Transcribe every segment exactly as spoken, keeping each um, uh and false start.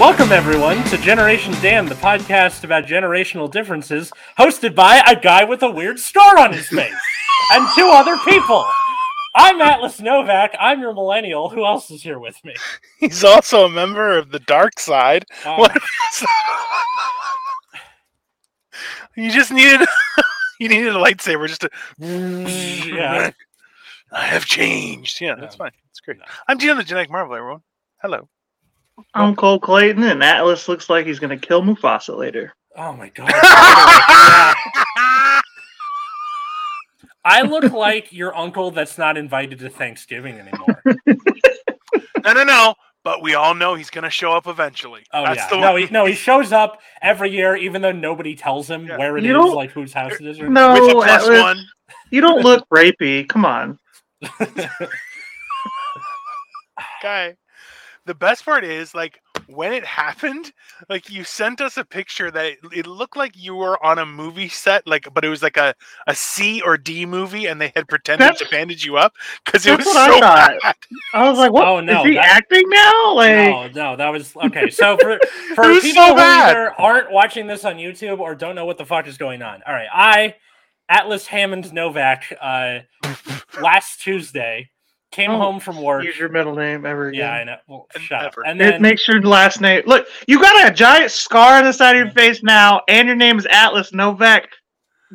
Welcome, everyone, to Generation Dan, the podcast about generational differences, hosted by a guy with a weird star on his face and two other people. I'm Atlas Novak. I'm your millennial. Who else is here with me? He's also a member of the dark side. Uh, what is... you just needed you needed a lightsaber just to... Yeah. I have changed. Yeah, that's fine. That's great. I'm Dino the Genetic Marvel, everyone. Hello. Uncle Clayton, and Atlas looks like he's going to kill Mufasa later. Oh my god. I look like your uncle that's not invited to Thanksgiving anymore. No, no, no. But we all know he's going to show up eventually. Oh, that's yeah. The no, he, no, he shows up every year, even though nobody tells him yeah. where it you is, like whose house it is. Or no, with a plus Atlas, one. You don't look rapey. Come on. Okay. The best part is, like, when it happened, like, you sent us a picture that it, it looked like you were on a movie set, like, but it was like a, a C or D movie, and they had pretended that's, to bandage you up because it was so I thought. Bad. I was like, "What? Oh, no, is he that, acting now?" Like, no, no, that was okay. So for for people so who either aren't watching this on YouTube or don't know what the fuck is going on, all right, I, Atlas Hammond Novak, uh, last Tuesday. Came oh, home from work. Use your middle name ever again. Yeah, I know. Well, shut up. And then, make sure your last name. Look, you got a giant scar on the side of your face now, and your name is Atlas Novak.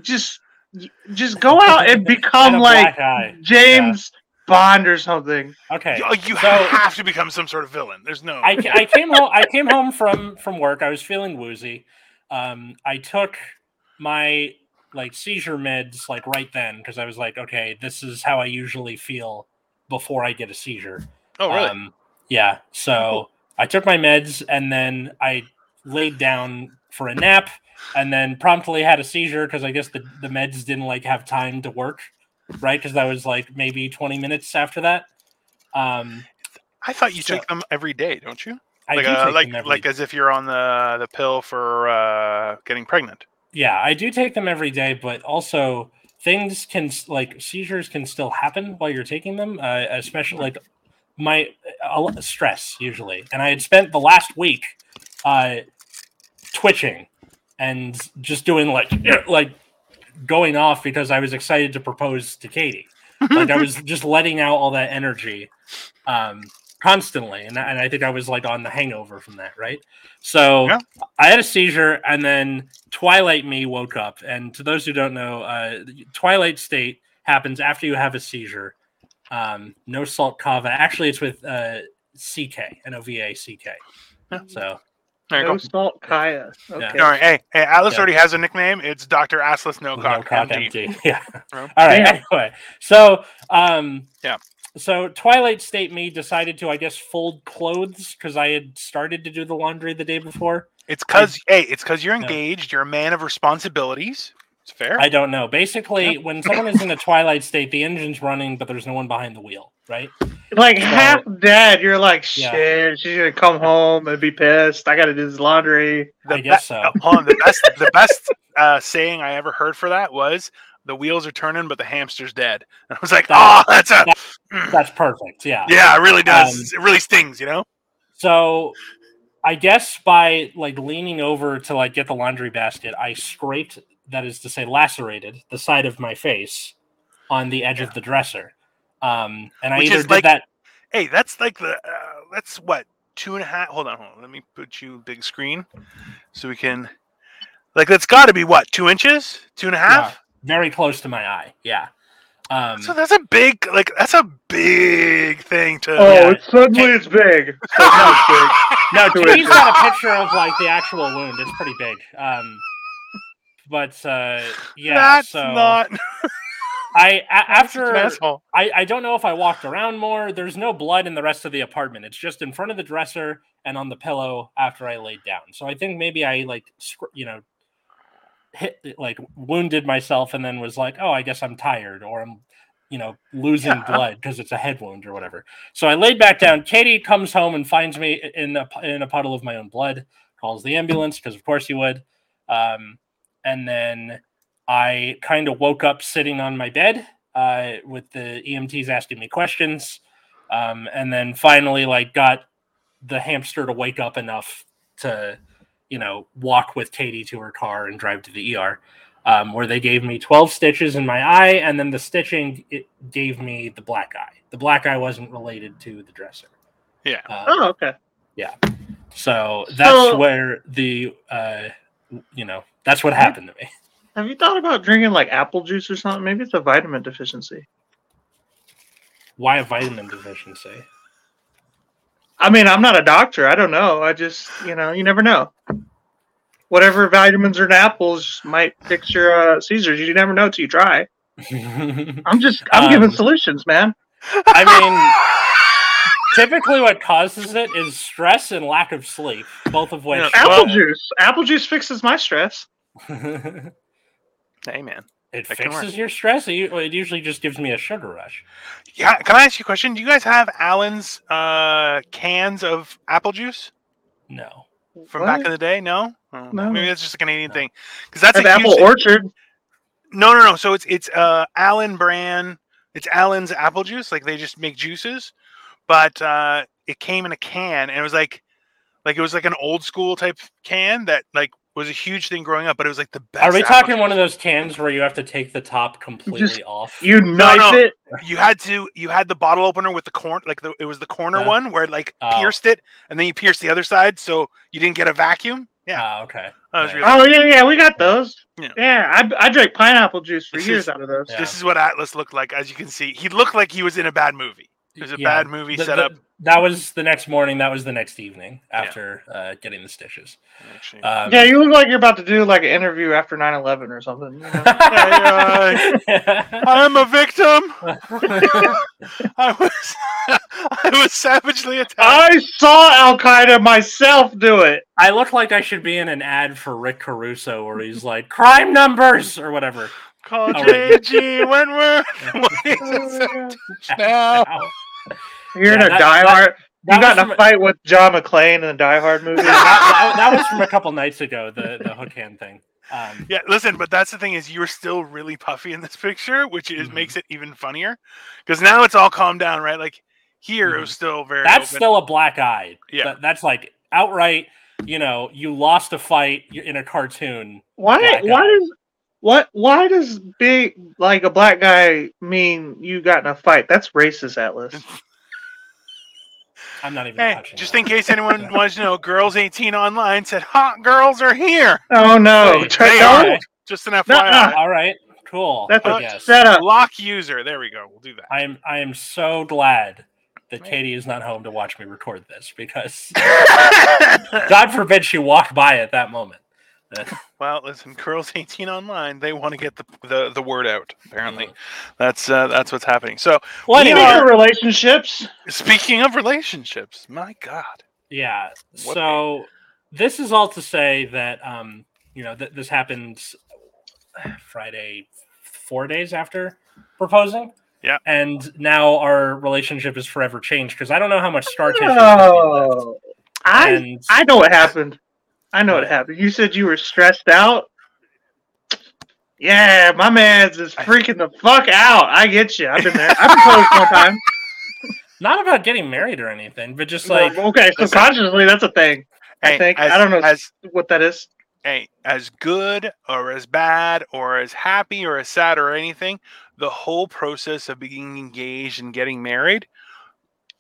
Just, just go out and become and like James yeah. Bond or something. Okay, you, you so, have to become some sort of villain. There's no. I, I came home. I came home from from work. I was feeling woozy. Um, I took my like seizure meds like right then because I was like, okay, this is how I usually feel before I get a seizure. Oh, really? Um, yeah. So I took my meds and then I laid down for a nap and then promptly had a seizure because I guess the, the meds didn't like have time to work. Right. Cause that was like maybe twenty minutes after that. Um, I thought you so, took them every day. Don't you? I like, do uh, take like, them every like day. As if you're on the, the pill for uh, getting pregnant. Yeah. I do take them every day, but also things can like seizures can still happen while you're taking them, uh, especially like my uh, stress usually. And I had spent the last week uh, twitching and just doing like like going off because I was excited to propose to Katie. Like I was just letting out all that energy um, constantly, and and I think I was like on the hangover from that, right? So yeah. I had a seizure, and then Twilight me woke up. And to those who don't know, uh, Twilight state happens after you have a seizure. Um, no salt kava. Actually, it's with uh, C K, N O V A C K. So no salt kaya. Okay. Yeah. All right. Hey, hey, Atlas yeah. already has a nickname. It's Doctor Atlas No Cock M D. Yeah. All right. Yeah. Anyway, so um, yeah. So Twilight State me decided to, I guess, fold clothes because I had started to do the laundry the day before. It's because, hey, it's because you're engaged. No. You're a man of responsibilities. It's fair. I don't know. Basically, yeah. when someone is in a Twilight State, the engine's running, but there's no one behind the wheel, right? Like so, half dead. You're like, shit, yeah. she's going to come home and be pissed. I got to do this laundry. The I guess be- so. Hold on. The best, the best uh, saying I ever heard for that was, the wheels are turning, but the hamster's dead. And I was like, that, oh, that's a... That, that's perfect, yeah. Yeah, it really does. Um, it really stings, you know? So, I guess by, like, leaning over to, like, get the laundry basket, I scraped, that is to say, lacerated, the side of my face on the edge yeah. of the dresser. Um, and Which I either did like, that... Hey, that's like the... Uh, that's, what, two and a half... Hold on, hold on. Let me put you big screen so we can... Like, that's got to be, what, two inches? Two and a half? Yeah. Very close to my eye, yeah. Um, so that's a big, like, that's a big thing to... Oh, yeah. it's suddenly it's big. So no, big. No, he's got a picture of, like, the actual wound. It's pretty big. Um, but, uh, yeah, that's so... That's not... I, a- after... I, I don't know if I walked around more. There's no blood in the rest of the apartment. It's just in front of the dresser and on the pillow after I laid down. So I think maybe I, like, you know, hit like wounded myself and then was like, oh, I guess I'm tired or I'm, you know, losing yeah. blood because it's a head wound or whatever. So I laid back down. Katie comes home and finds me in a, in a puddle of my own blood, calls the ambulance because of course you would. Um, and then I kind of woke up sitting on my bed uh, with the E M Ts asking me questions. Um, and then finally like got the hamster to wake up enough to, you know, walk with Katie to her car and drive to the E R, um, where they gave me twelve stitches in my eye, and then the stitching, it gave me the black eye. The black eye wasn't related to the dresser. Yeah. Um, oh, okay. Yeah. So that's so, where the, uh, you know, that's what happened to me. Have you thought about drinking, like, apple juice or something? Maybe it's a vitamin deficiency. Why a vitamin deficiency? I mean, I'm not a doctor. I don't know. I just, you know, you never know. Whatever vitamins or apples might fix your uh, seizures. You never know till you try. I'm just, I'm um, giving solutions, man. I mean, typically what causes it is stress and lack of sleep, both of which. You know, apple well, juice. Apple juice fixes my stress. Hey, man. It that fixes your stress. It usually just gives me a sugar rush. Yeah. Can I ask you a question? Do you guys have Alan's uh, cans of apple juice? No. From what? Back in the day? No? Oh, no. Maybe that's just a Canadian no. thing. Because that's an apple thing. Orchard. No, no, no. So it's it's uh, Alan brand. It's Alan's apple juice. Like, they just make juices, but uh, it came in a can, and it was like, like it was like an old school type can that like. Was a huge thing growing up, but it was like the best. Are we talking one of those cans where you have to take the top completely Just, off? You knife no, no. it. You had to. You had the bottle opener with the corn, like the, it was the corner yeah. one where it like oh. pierced it, and then you pierced the other side, so you didn't get a vacuum. Yeah. Oh, okay. That was really oh yeah, yeah, we got those. Yeah, yeah I I drank pineapple juice for this years is, out of those. Yeah. This is what Atlas looked like, as you can see. He looked like he was in a bad movie. It was a yeah. bad movie the, setup. The, that was the next morning. That was the next evening after yeah. uh, getting the stitches. Um, yeah, you look like you're about to do like an interview after nine eleven or something. You know? I, uh, I'm a victim. I was I was savagely attacked. I saw Al-Qaeda myself do it. I look like I should be in an ad for Rick Caruso where he's like, crime numbers or whatever. Call J G Wentworth. Now you're yeah, in a that, Die Hard. You got in a fight a, with John McClane in the Die Hard movie. that, that, that was from a couple nights ago. The the hook hand thing. Um, yeah, listen, but that's the thing is you're still really puffy in this picture, which is mm-hmm. makes it even funnier because now it's all calmed down, right? Like here, mm-hmm. it was still very. That's open. Still a black eye. Yeah, that, that's like outright. You know, you lost a fight in a cartoon. Why? Why does? What? Why does big like a black guy mean you got in a fight? That's racist, Atlas. I'm not even. Hey, just that. In case anyone wants to know, Girls eighteen Online said hot girls are here. Oh no! Wait, they are. Right. Just an F Y I. Nuh-uh. All right, cool. That's I a setup. Lock user. There we go. We'll do that. I am. I am so glad that Katie is not home to watch me record this because God forbid she walked by at that moment. Well, listen, Girls eighteen Online, they want to get the, the, the word out, apparently. Mm-hmm. That's uh, that's what's happening. So, well, speaking of relationships. Speaking of relationships, my God. Yeah. What so, man? This is all to say that, um, you know, th- this happens Friday, four days after proposing. Yeah. And now our relationship is forever changed because I don't know how much star tissue. Oh, I, and, I know what happened. I know what happened. You said you were stressed out. Yeah, my man's is freaking the fuck out. I get you. I've been there. I've proposed one time. Not about getting married or anything, but just like well, okay, subconsciously that's a thing. Hey, I think as, I don't know as, what that is. Hey, as good or as bad or as happy or as sad or anything, the whole process of being engaged and getting married,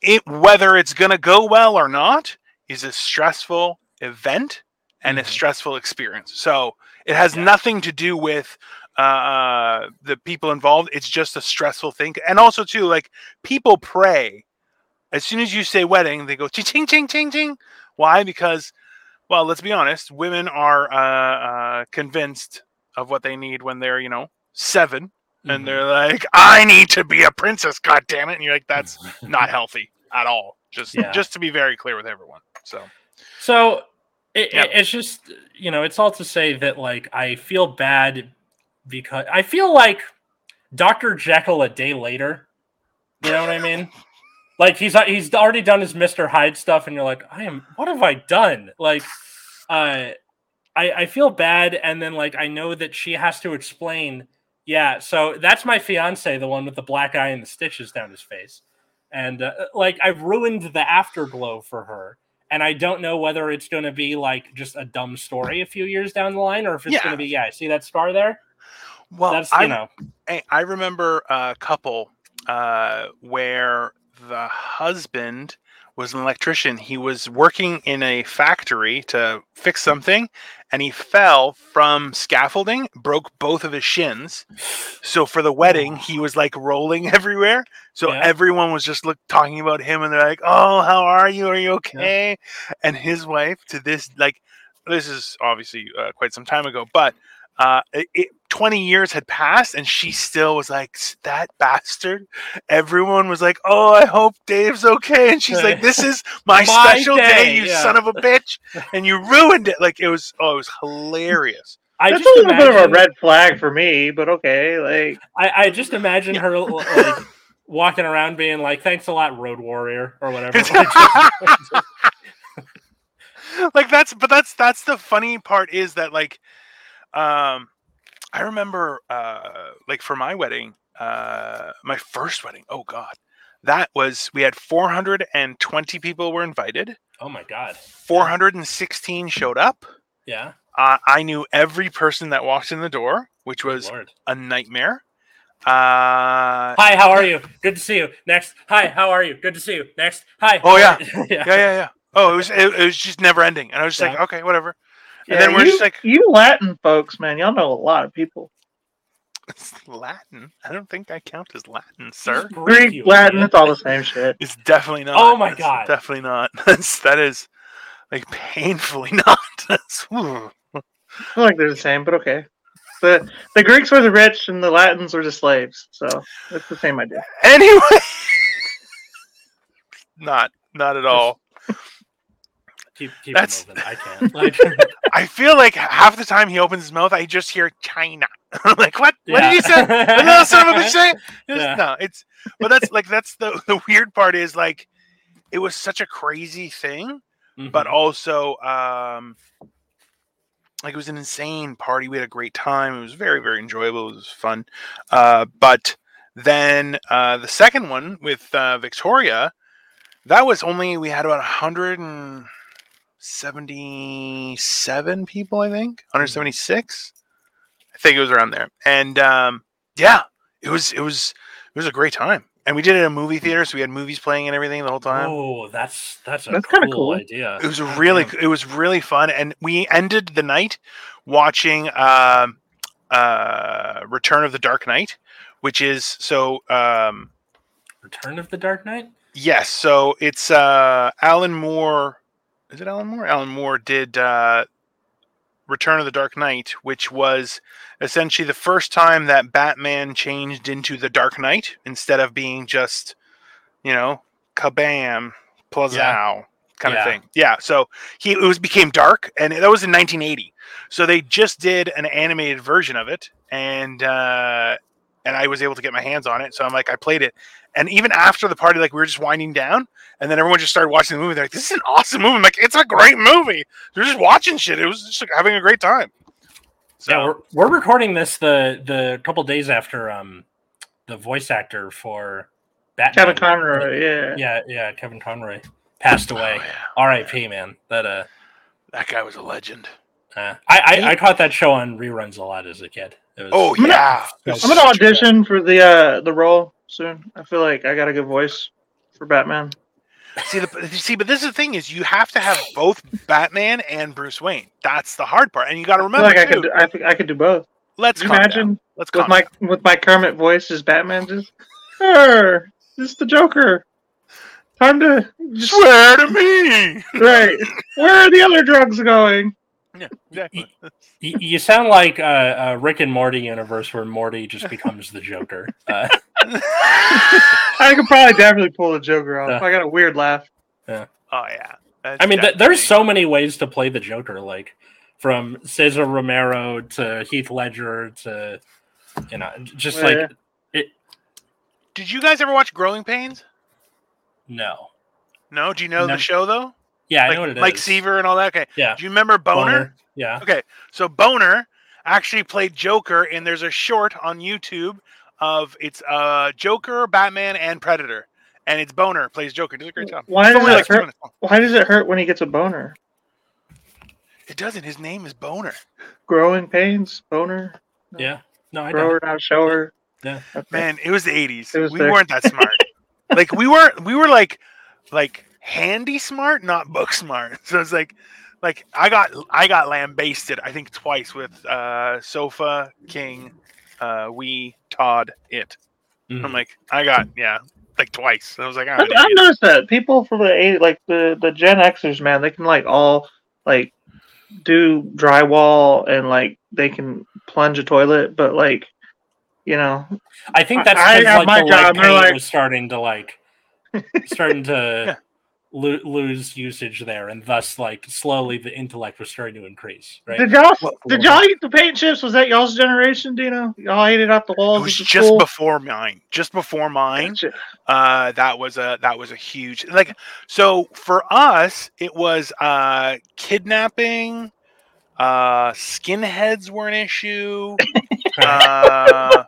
it whether it's gonna go well or not, is a stressful event. And a stressful experience. So it has yeah. nothing to do with uh, the people involved. It's just a stressful thing. And also, too, like, people pray. As soon as you say wedding, they go, ching, ching, ching, ching. Why? Because, well, let's be honest. Women are uh, uh, convinced of what they need when they're, you know, seven. Mm-hmm. And they're like, I need to be a princess, goddammit. And you're like, that's not healthy at all. Just, yeah. just to be very clear with everyone. So, So... It, yep. It's just, you know, it's all to say that, like, I feel bad because I feel like Doctor Jekyll a day later. You know what I mean? Like, he's he's already done his Mister Hyde stuff, and you're like, I am, what have I done? Like, uh, I, I feel bad, and then, like, I know that she has to explain, yeah, so that's my fiancé, the one with the black eye and the stitches down his face. And, uh, like, I've ruined the afterglow for her. And I don't know whether it's going to be like just a dumb story a few years down the line, or if it's yeah. going to be, yeah, see that scar there? Well, that's, you I, know. I remember a couple uh, where the husband was an electrician. He was working in a factory to fix something, and he fell from scaffolding, broke both of his shins. So for the wedding, he was like rolling everywhere. So yeah. everyone was just look, talking about him, and they're like, "Oh, how are you? Are you okay?" Yeah. And his wife, to this, like, this is obviously uh, quite some time ago, but uh, it, it, twenty years had passed, and she still was like, "That bastard." Everyone was like, "Oh, I hope Dave's okay." And she's like, "This is my, my special day, day you yeah. son of a bitch, and you ruined it." Like, it was, oh, it was hilarious. I That's just a little imagine, bit of a red flag for me, but okay. Like, I, I just imagine yeah. her like walking around being like, "Thanks a lot, Road Warrior," or whatever. Like, that's, but that's, that's the funny part is that, like, um, I remember, uh, like for my wedding, uh, my first wedding. Oh God. That was, we had four hundred twenty people were invited. Oh my God. four hundred sixteen showed up. Yeah. Uh, I knew every person that walked in the door, which was Lord. a nightmare. Uh, hi, how are you? Good to see you. Next. Hi, how are you? Good to see you. Next. Hi. Oh yeah. yeah. Yeah. Yeah. Yeah. Oh, it was, it, it was just never ending. And I was just yeah. like, okay, whatever. And yeah, then we're you, just like, you Latin folks, man, y'all know a lot of people. It's Latin. I don't think I count as Latin, sir. Greek, you, Latin, man. It's all the same shit. It's definitely not. Oh my it's God. Definitely not. That's, that is like painfully not. That's, I feel like they're the same, but okay. The the Greeks were the rich and the Latins were the slaves. So it's the same idea. Anyway. Not, not at all. Keep, keep That's... moving. I can't. Like... I feel like half the time he opens his mouth, I just hear China. I'm like, what? Yeah. What did you say? The little son of a bitch. Yeah. No, it's. But that's like that's the, the weird part is like, it was such a crazy thing, mm-hmm. but also um, like it was an insane party. We had a great time. It was very very enjoyable. It was fun. Uh, but then uh, the second one with uh, Victoria, that was only we had about a hundred and. seventy-seven people, I think. one hundred seventy-six. I think it was around there. And um, yeah, it was it was it was a great time. And we did it in a movie theater, so we had movies playing and everything the whole time. Oh, that's that's a that's cool, cool idea. It was really it was really fun, and we ended the night watching um, uh, Return of the Dark Knight, which is so um, Return of the Dark Knight? Yes, so it's uh, Alan Moore Is it Alan Moore? Alan Moore did uh, Return of the Dark Knight, which was essentially the first time that Batman changed into the Dark Knight instead of being just, you know, kabam, plazow yeah. kind yeah. of thing. Yeah. So he it was became dark, and that was in nineteen eighty. So they just did an animated version of it, and uh, and I was able to get my hands on it. So I'm like, I played it. And even after the party, like, we were just winding down, and then everyone just started watching the movie. They're like, "This is an awesome movie." I'm like, "It's a great movie." They're just watching shit. It was just like having a great time. So yeah, we're we're recording this the the couple days after um the voice actor for Batman, Kevin Conroy, yeah, yeah, yeah, Kevin Conroy passed away. Oh, yeah. R I P Man. That uh, that guy was a legend. Uh, I, I I caught that show on reruns a lot as a kid. It was, oh yeah, I'm gonna audition for the uh the role soon. I feel like I got a good voice for Batman. See, the, see, but this is the thing is you have to have both Batman and Bruce Wayne. That's the hard part, and you got to remember. I feel like too, I could, I, I could do both. Let's imagine. Down. Let's with my down. with my Kermit voice as Batman, just "Sir, this is the Joker. Time to just... swear to me." Right? Where are the other drugs going? Yeah, exactly. You, you sound like uh, a Rick and Morty universe where Morty just becomes the Joker. Uh, I could probably definitely pull the Joker off. Uh, I got a weird laugh. Yeah. Oh yeah. That's I mean, th- there's so many ways to play the Joker, like from Cesar Romero to Heath Ledger to, you know, just yeah, like yeah. it. Did you guys ever watch Growing Pains? No. No. Do you know no. the show though? Yeah, I like, know what it is. Mike Seaver and all that. Okay. Yeah. Do you remember Boner? Boner? Yeah. Okay. So Boner actually played Joker, and there's a short on YouTube of it's uh Joker, Batman, and Predator. and it's Boner plays Joker. Does a great job. Why does it like hurt? Why does it hurt when he gets a boner? It doesn't. His name is Boner. Growing Pains, Boner. No. Yeah. No, I know. Grower, not shower. Yeah. Okay. Man, it was the eighties. Was we there. weren't that smart. Like we were, we were like, like handy smart, not book smart. So it's like, like I got, I got lambasted. I think twice with uh, Sofa King. Uh, we Todd it. Mm-hmm. I'm like, I got yeah, like twice. I was like, I, I noticed that people from the eighties, like the the Gen Xers, man, they can like all like do drywall and like they can plunge a toilet, but like. You know, I think that's I, I like, my the job. Like, like... was starting to like starting to yeah. lo- lose usage there, and thus like slowly the intellect was starting to increase. Right? Did y'all well, did y'all eat the paint chips? Was that y'all's generation, Dino? Y'all ate it off the walls. It was just school? before mine. Just before mine. Uh, that was a that was a huge like. So for us, it was uh, kidnapping. Uh, skinheads were an issue. Uh,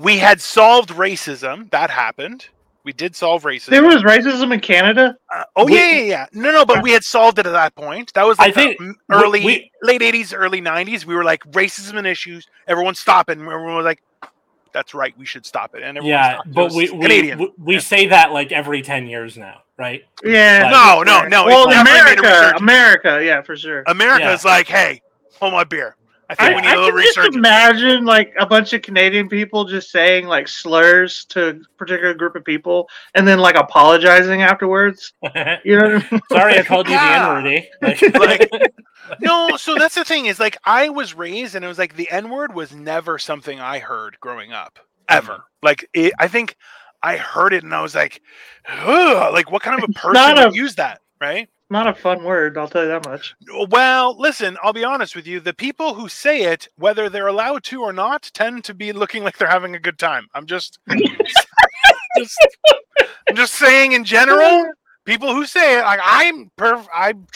we had solved racism. That happened. We did solve racism. There was racism in Canada? Uh, oh, we, yeah, yeah, yeah. No, no, but we had solved it at that point. That was like I think early, we, we, late eighties, early nineties. We were like, racism and issues. Everyone stop it. And everyone was like, that's right. We should stop it. And everyone yeah, stopped. But we, Canadian. we we yeah. say that like every ten years now, right? Yeah. Like, no, no, no. Well, like, America, America. Yeah, for sure. America yeah. is like, hey, hold my beer. I think I, we need I a little research. I can just imagine like a bunch of Canadian people just saying like slurs to a particular group of people and then like apologizing afterwards. You know what I mean? Sorry, I called you yeah. the N-word. Like, like, no, so that's the thing is like I was raised and it was like the N-word was never something I heard growing up, ever. Mm-hmm. Like it, I think I heard it and I was like, ugh, like what kind of a person would a- use that, right? Not a fun word, I'll tell you that much. Well, listen, I'll be honest with you. The people who say it, whether they're allowed to or not, tend to be looking like they're having a good time. I'm just, just I'm just saying in general, people who say it, like I'm, perf- I'm,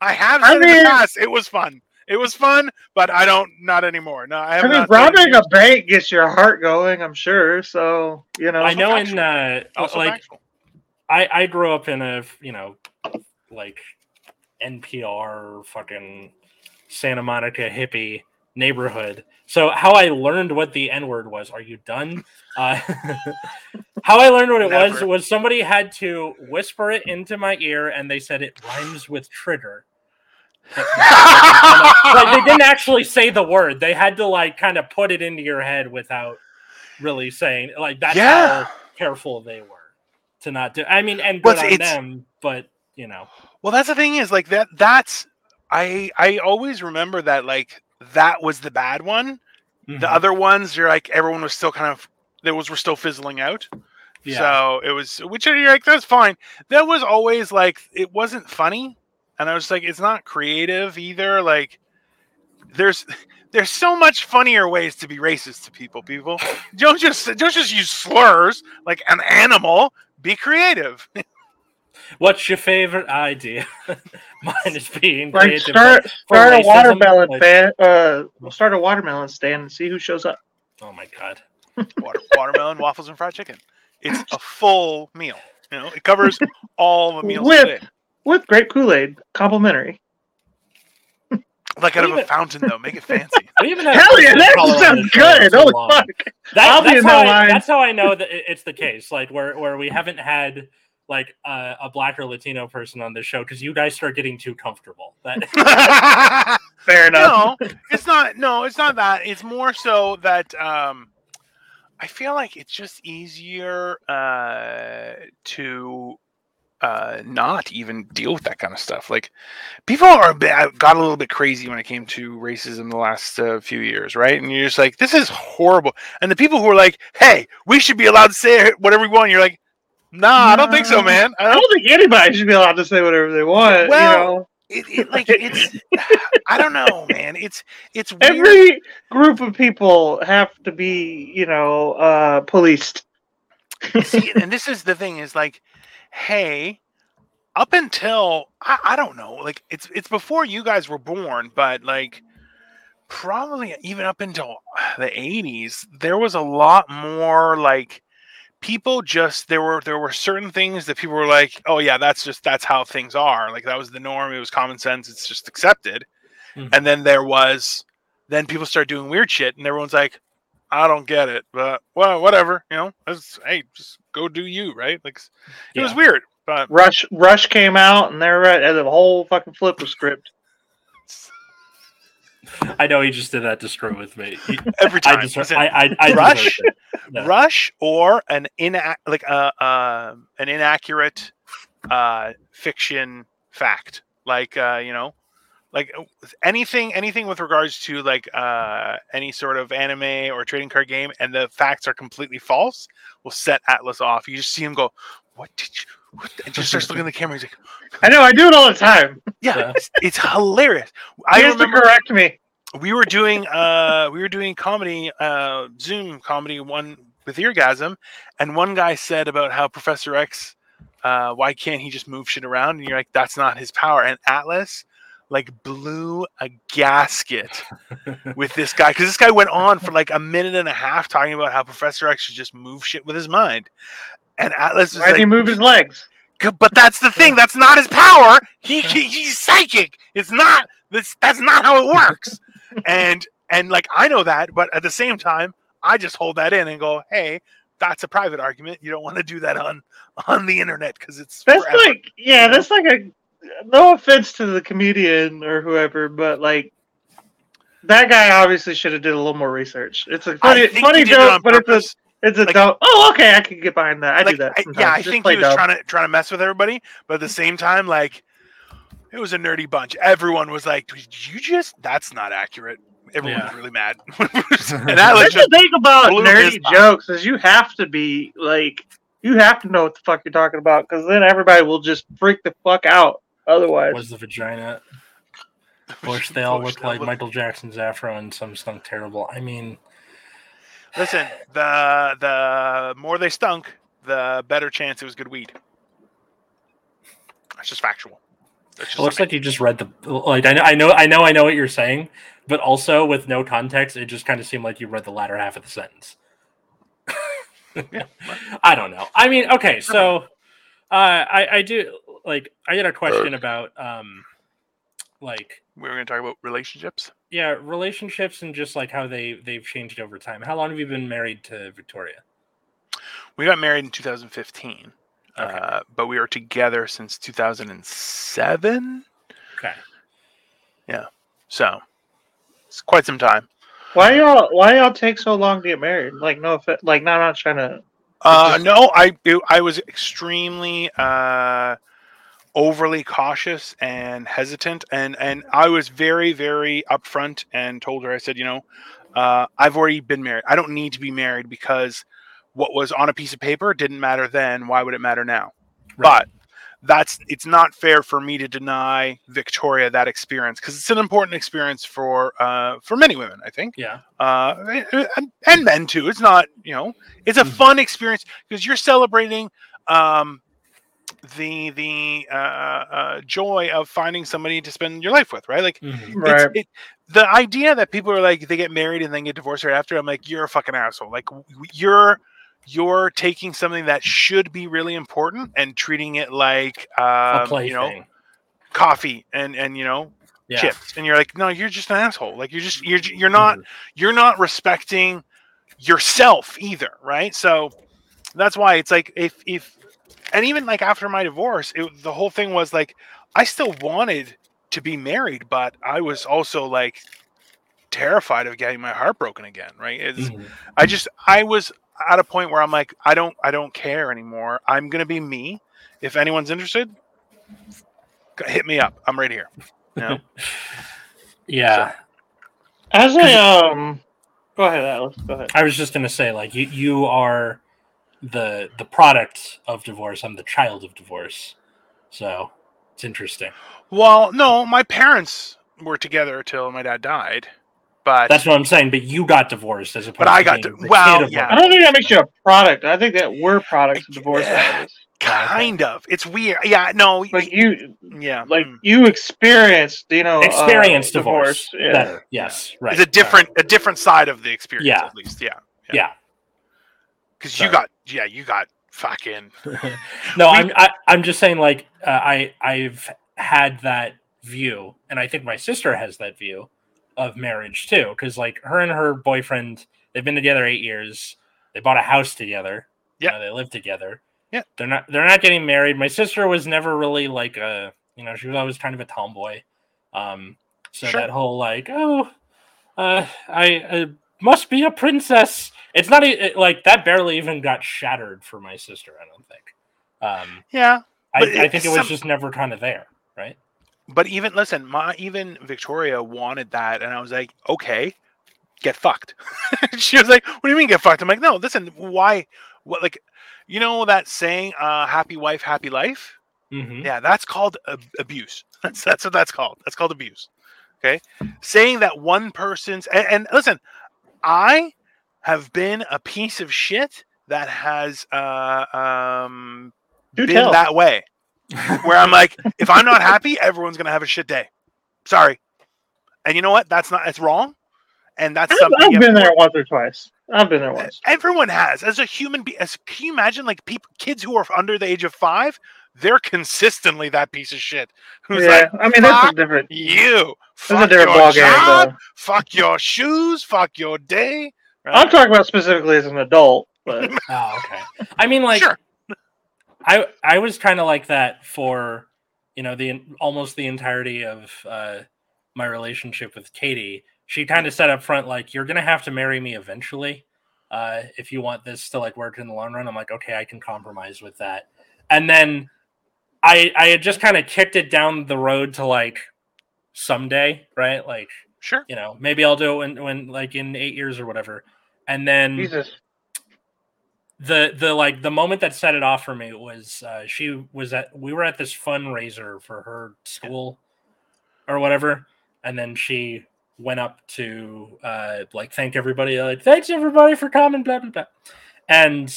I have said I mean, in the past, it was fun. It was fun, but I don't, not anymore. No, I, have I mean, robbing a bank gets your heart going, I'm sure. So, you know. I know in, uh, like, I, I grew up in a, you know, like N P R fucking Santa Monica hippie neighborhood. So how I learned what the N-word was, are you done? Uh, how I learned what it Never. was was somebody had to whisper it into my ear and they said it rhymes with trigger. But they didn't actually say the word. They had to like kind of put it into your head without really saying like that's yeah. how careful they were to not do. I mean, and good well, on them, but you know. Well, that's the thing is like that that's I I always remember that like that was the bad one. Mm-hmm. The other ones you're like everyone was still kind of those were still fizzling out. Yeah. So it was which you're like that's fine. That was always like it wasn't funny and I was like it's not creative either like there's there's so much funnier ways to be racist to people people. Don't just don't just use slurs like an animal. Be creative. What's your favorite idea? Mine is being like creative. Start, start a watermelon like, fan, uh, start a watermelon stand and see who shows up. Oh my god! Water, watermelon waffles and fried chicken. It's a full meal. You know, it covers all the meals with today. With grape Kool-Aid, complimentary. Like out of a fountain, though, make it fancy. Hell yeah, that sounds good. So oh fuck! That, that's, how I, that's how I know that it's the case. Like where, where we haven't had like uh, a black or Latino person on this show because you guys start getting too comfortable. That... Fair enough. No, it's not. No, it's not that. It's more so that um, I feel like it's just easier uh, to. Uh, not even deal with that kind of stuff. Like people are a bit, got a little bit crazy when it came to racism the last uh, few years, right? And you're just like, this is horrible. And the people who are like, hey, we should be allowed to say whatever we want. You're like, nah, no. I don't think so, man. I don't, I don't think anybody should be allowed to say whatever they want. Well, you know? It, it, like it's, I don't know, man. It's it's weird. Every group of people have to be, you know, uh, policed. See, and this is the thing is like, hey, up until I, I don't know, like it's it's before you guys were born, but like probably even up until the eighties, there was a lot more like people just there were there were certain things that people were like, oh yeah, that's just that's how things are. Like that was the norm. It was common sense. It's just accepted. Mm-hmm. And then there was then people start doing weird shit, and everyone's like, I don't get it, but well, whatever. You know, that's, hey, just go do you, right? Like it yeah. was weird. But Rush Rush came out, and they're right. The whole fucking flip was script. I know he just did that to screw with me. He, Every time. I just, I, I, I Rush, no. Rush, or an ina- like uh, uh, an inaccurate uh, fiction fact, like uh, you know, like anything, anything with regards to like uh, any sort of anime or trading card game, and the facts are completely false, will set Atlas off. You just see him go, "What did you?" What? And just starts looking at the camera. He's like, "I know, I do it all the time." Yeah, yeah. It's, it's hilarious. I used to correct me. We were doing uh, we were doing comedy, uh, Zoom comedy, one with Eargasm, and one guy said about how Professor X, uh, why can't he just move shit around? And you're like, that's not his power. And Atlas, like, blew a gasket with this guy, because this guy went on for like a minute and a half talking about how Professor X should just move shit with his mind, and Atlas was why like, did he move his legs? But that's the thing. That's not his power. He, he he's psychic. It's not. That's that's not how it works. And and like I know that, but at the same time, I just hold that in and go, "Hey, that's a private argument. You don't want to do that on on the internet because it's that's forever." Like yeah, that's like a no offense to the comedian or whoever, but like that guy obviously should have did a little more research. It's a funny funny joke, it but purpose. it's a It's a like, dumb. Oh, okay. I can get behind that. I like, do that. Sometimes. Yeah, I Just think he was dumb. trying to trying to mess with everybody, but at the same time, like, it was a nerdy bunch. Everyone was like, "Did you just? That's not accurate." Everyone yeah. was really mad. And that was just the thing about nerdy jokes is you have to be like, you have to know what the fuck you're talking about, because then everybody will just freak the fuck out. Otherwise, was the vagina? Of course, they all look like look. Michael Jackson's afro, and some stunk terrible. I mean. Listen, the the more they stunk, the better chance it was good weed. That's just factual. That's just it looks something. Like you just read the like. I know, I know, I know, I know what you're saying, but also with no context, it just kind of seemed like you read the latter half of the sentence. Yeah, I don't know. I mean, okay, so uh, I I do like I had a question about um like. We were going to talk about relationships. Yeah, relationships and just like how they, they've changed over time. How long have you been married to Victoria? We got married in two thousand fifteen, okay. uh, but we were together since two thousand seven. Okay. Yeah, so it's quite some time. Why y'all? Why y'all take so long to get married? Like no, if it, like no, I'm not trying to. Uh, just... No, I I was extremely. Uh, overly cautious and hesitant, and and I was very very upfront and told her, I said, you know, uh I've already been married, I don't need to be married, because what was on a piece of paper didn't matter then, why would it matter now, right? But that's it's not fair for me to deny Victoria that experience, because it's an important experience for uh for many women, I think, yeah uh and, and men too. It's not, you know, it's a mm-hmm. fun experience, because you're celebrating um the the uh, uh, joy of finding somebody to spend your life with, right? Like, mm-hmm. right. It's, it, the idea that people are like they get married and then get divorced right after, I'm like, you're a fucking asshole. Like, you're you're taking something that should be really important and treating it like um, you know, thing. coffee and and you know yeah. chips, and you're like, no, you're just an asshole. Like, you're just you're you're not mm-hmm. you're not respecting yourself either, right? So that's why it's like if if. And even like after my divorce, it, the whole thing was like, I still wanted to be married, but I was also like terrified of getting my heart broken again. Right. It's, mm-hmm. I just, I was at a point where I'm like, I don't, I don't care anymore. I'm going to be me. If anyone's interested, hit me up. I'm right here. You know? Yeah. So. As I, um, go ahead, Alex. Go ahead. I was just going to say, like, you, you are, the the product of divorce. I'm the child of divorce, so it's interesting. Well, no, my parents were together till my dad died, but that's what I'm saying. But you got divorced as opposed. But I to got to, well, yeah. I don't think that makes you a product. I think that we're products of divorce. Yeah, kind of. It's weird. Yeah. No. Like you. Yeah. Like you experienced. You know. Experienced uh, divorce. divorce. Yeah. Better. Yes. Right. It's a different right. a different side of the experience. Yeah. At least. Yeah. Yeah. yeah. Because you got, yeah, you got fucking. No, I'm I, I'm just saying, like, uh, I I've had that view, and I think my sister has that view of marriage too. Because like her and her boyfriend, they've been together eight years. They bought a house together. Yeah, you know, they live together. Yeah, they're not they're not getting married. My sister was never really like a, you know, she was always kind of a tomboy. Um, so sure. That whole like, oh, uh, I. Uh, must be a princess. It's not it, like that barely even got shattered for my sister, I don't think. Um, yeah. I, I think it was some... just never kind of there. Right. But even, listen, my, even Victoria wanted that. And I was like, okay, get fucked. She was like, what do you mean get fucked? I'm like, no, listen, why? What? Like, you know, that saying, uh, happy wife, happy life. Mm-hmm. Yeah. That's called uh, abuse. That's, that's what that's called. That's called abuse. Okay. Saying that one person's, and, and listen, I have been a piece of shit that has uh, um, been tell. that way. Where I'm like, if I'm not happy, everyone's going to have a shit day. Sorry. And you know what? That's not, it's wrong. And that's I've, something. I've been there once or twice. I've been there once. Everyone has. As a human being, as, can you imagine like people, kids who are under the age of five? They're consistently that piece of shit. Who's yeah, like, I mean, that's a different. You fuck a different your job, game, fuck your shoes, fuck your day. Right. I'm talking about specifically as an adult, but oh, okay. I mean, like, sure. I I was kind of like that for, you know, the almost the entirety of uh, my relationship with Katie. She kind of said up front, like, you're gonna have to marry me eventually, uh, if you want this to like work in the long run. I'm like, okay, I can compromise with that, and then. I, I had just kind of kicked it down the road to like someday, right? Like, sure, you know, maybe I'll do it when, when like in eight years or whatever. And then Jesus. the the like the moment that set it off for me was uh, she was at we were at this fundraiser for her school or whatever, and then she went up to uh, like thank everybody, like thanks everybody for coming, blah blah blah. And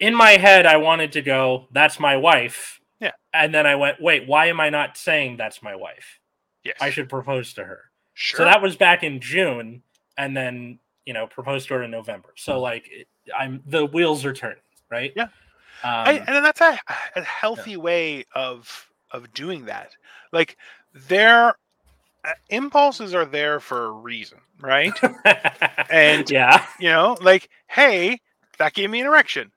in my head, I wanted to go, that's my wife. Yeah. And then I went, wait, why am I not saying that's my wife? Yes. I should propose to her. Sure. So that was back in June, and then, you know, proposed to her in November. So like it, I'm the wheels are turning, right? Yeah. Um, I, and that's a, a healthy yeah. way of of doing that. Like their uh, impulses are there for a reason, right? And yeah. You know, like, hey, that gave me an erection.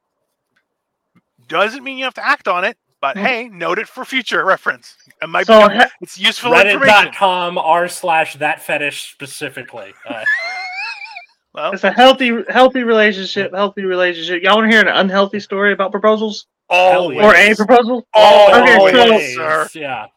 Doesn't mean you have to act on it. But hey, note it for future reference. It might so, be it's useful information. Reddit dot com r slash that fetish specifically. Uh, well, it's a healthy, healthy relationship. Healthy relationship. Y'all want to hear an unhealthy story about proposals? Always. Or a proposal? Always. Okay, always. So, yeah.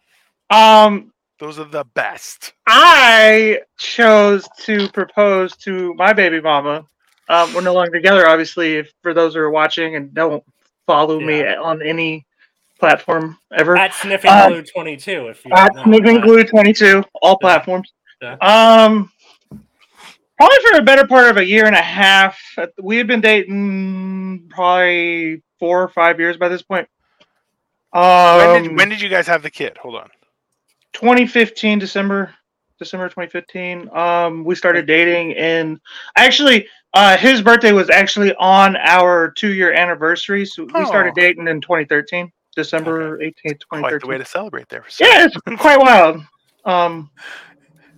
Um, those are the best. I chose to propose to my baby mama. Um, we're no longer together, obviously. If, for those who are watching and don't follow yeah. me on any. Platform ever at Sniffing um, Glue twenty-two. If you at Sniffing that. Glue twenty-two, all yeah. platforms. Yeah. Um, probably for a better part of a year and a half. We had been dating probably four or five years by this point. Um, when did, when did you guys have the kid? Hold on. twenty fifteen December, December twenty fifteen. Um, we started dating, and actually, uh, his birthday was actually on our two-year anniversary, so oh. we started dating in twenty thirteen. December eighteenth, okay. twenty thirteen. Quite the way to celebrate there. For yeah, it's quite wild. Um,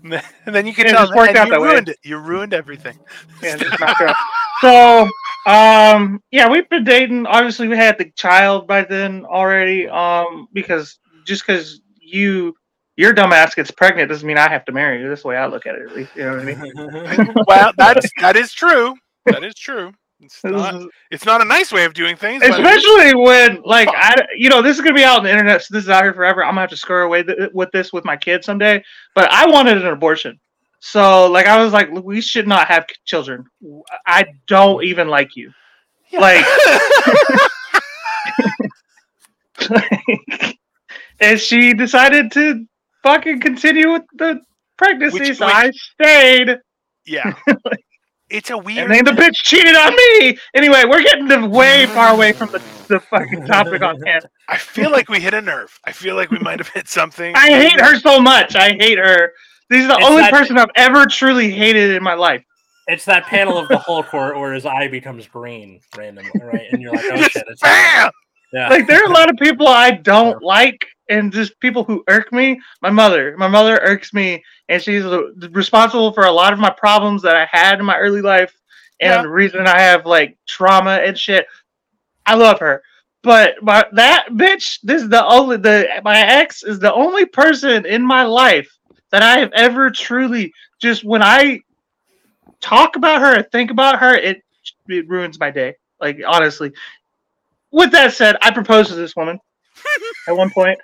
and then you can tell them, worked out you that ruined way. It. You ruined everything. Yeah, so, um, yeah, we've been dating. Obviously, we had the child by then already. Um, because just because you, your dumbass gets pregnant doesn't mean I have to marry you. That's the way I look at it, at least. You know what I mean? Well, that's, that is true. That is true. It's not, it's not a nice way of doing things. Especially when, like, oh. I, you know, this is going to be out on the internet, so this is out here forever. I'm going to have to scurry away th- with this with my kids someday. But I wanted an abortion. So, like, I was like, we should not have children. I don't even like you. Yeah. Like, like, and she decided to fucking continue with the pregnancy, which, so which, I stayed. Yeah. Like, it's a weird. And then the bitch cheated on me. Anyway, we're getting way far away from the, the fucking topic on hand. I feel like we hit a nerve. I feel like we might have hit something. I hate her so much. I hate her. This is the it's only person I've ever truly hated in my life. It's that panel of the Hulk where, where his eye becomes green randomly, right? And you're like, oh shit, it's bam! Yeah. Like, there are a lot of people I don't sure. like, and just people who irk me. My mother, my mother irks me, and she's responsible for a lot of my problems that I had in my early life, and yeah. the reason I have like trauma and shit. I love her, but my, that bitch, this is the only the my ex is the only person in my life that I have ever truly just when I. talk about her or think about her, it it ruins my day. Like, honestly. With that said, I proposed to this woman at one point.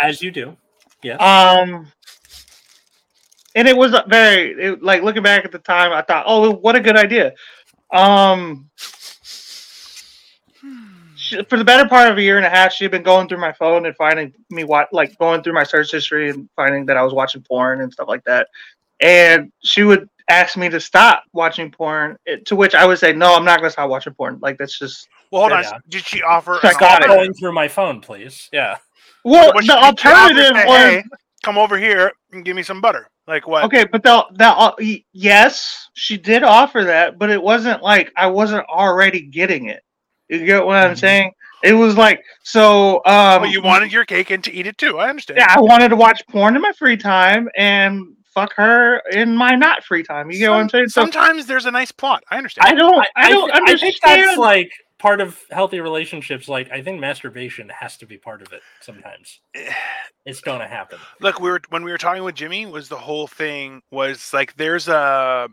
As you do. Yeah. Um, and it was very, it, like, looking back at the time, I thought, oh, what a good idea. Um, she, for the better part of a year and a half, she had been going through my phone and finding me, wa- like, going through my search history and finding that I was watching porn and stuff like that. And she would ask me to stop watching porn, to which I would say, "No, I'm not going to stop watching porn. Like, that's just." Well, hold yeah. on. Did she offer? I got it. Going through my phone, please. Yeah. Well, so the alternative was, hey, come over here and give me some butter. Like what? Okay, but the the uh, yes, she did offer that, but it wasn't like I wasn't already getting it. You get what mm-hmm. I'm saying? It was like, so... Um, well, you wanted your cake and to eat it too. I understand. Yeah, I wanted to watch porn in my free time and fuck her in my not free time. You get Some, what I'm saying? So, sometimes there's a nice plot. I understand. I don't. I, I don't I, understand. I think that's like part of healthy relationships. Like, I think masturbation has to be part of it. Sometimes it's going to happen. Look, we were when we were talking with Jimmy. Was the whole thing was like there's a.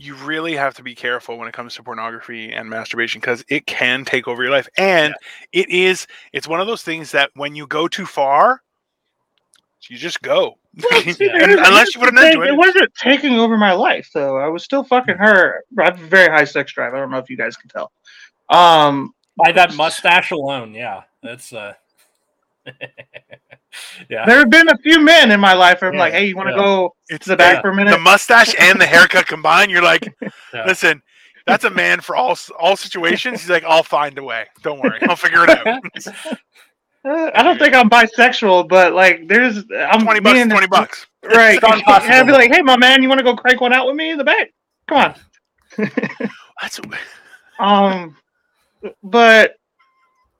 You really have to be careful when it comes to pornography and masturbation because it can take over your life, and yeah. it is. It's one of those things that when you go too far, you just go. Well, see, yeah. Unless you would have enjoyed it. It wasn't taking over my life, though. I was still fucking her. I have a very high sex drive. I don't know if you guys can tell. Um, By that mustache alone, yeah. That's uh yeah. There have been a few men in my life where I'm yeah, like, hey, you want to yeah. go it's, to the back yeah. for a minute? The mustache and the haircut combined, you're like, yeah. listen, that's a man for all all situations. He's like, I'll find a way. Don't worry. I'll figure it out. I don't think I'm bisexual, but like, there's I'm twenty bucks, twenty bucks, right? And I'd be like, "Hey, my man, you want to go crank one out with me in the back? Come on." That's a... um, but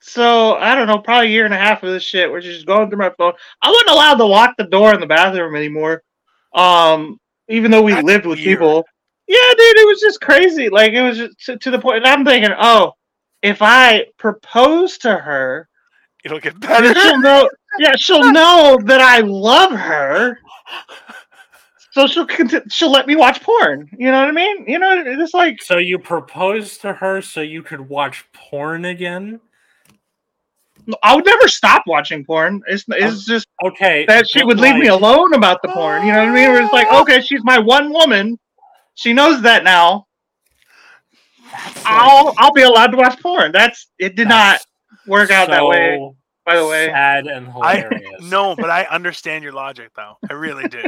so I don't know, probably a year and a half of this shit. We're just going through my phone. I wasn't allowed to lock the door in the bathroom anymore, um, even though we That's lived with weird. people. Yeah, dude, it was just crazy. Like, it was just to, to the point. And I'm thinking, oh, if I propose to her. It'll get better. She'll know, yeah, she'll know that I love her, so she'll cont- she'll let me watch porn. You know what I mean? You know, it's like so you proposed to her so you could watch porn again. I would never stop watching porn. It's it's just okay that she would leave me alone about the porn. You know what I mean? Where it's like, okay, she's my one woman. She knows that now. That's I'll like... I'll be allowed to watch porn. That's it. Did That's... not. Work out so that way, by the way. Sad and hilarious. I, no, but I understand your logic, though. I really do.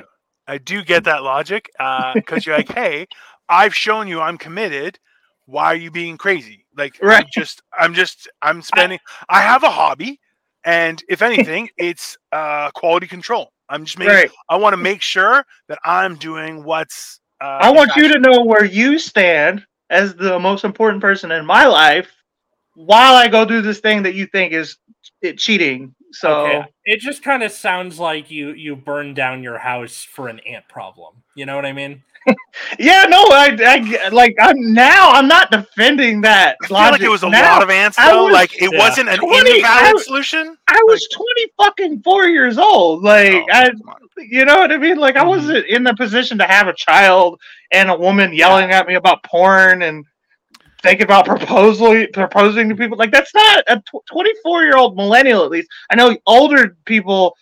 I do get that logic because uh, you're like, hey, I've shown you I'm committed. Why are you being crazy? Like, right. I'm just, I'm just, I'm spending. I, I have a hobby, and if anything, it's uh, quality control. I'm just making. Right. I want to make sure that I'm doing what's. Uh, I want you to know where you stand as the most important person in my life. While I go do this thing that you think is it cheating, so okay. It just kind of sounds like you you burned down your house for an ant problem. You know what I mean? yeah, no, I, I like I'm now I'm not defending that. I feel like it was a now. lot of ants though. Was, like it yeah. wasn't an invalid solution. I was like, twenty fucking four years old. Like oh, I, you know what I mean? Like mm-hmm. I wasn't in the position to have a child and a woman yelling yeah. at me about porn and. Think about proposal, proposing to people. Like, that's not a twenty-four-year-old millennial, at least. I know older people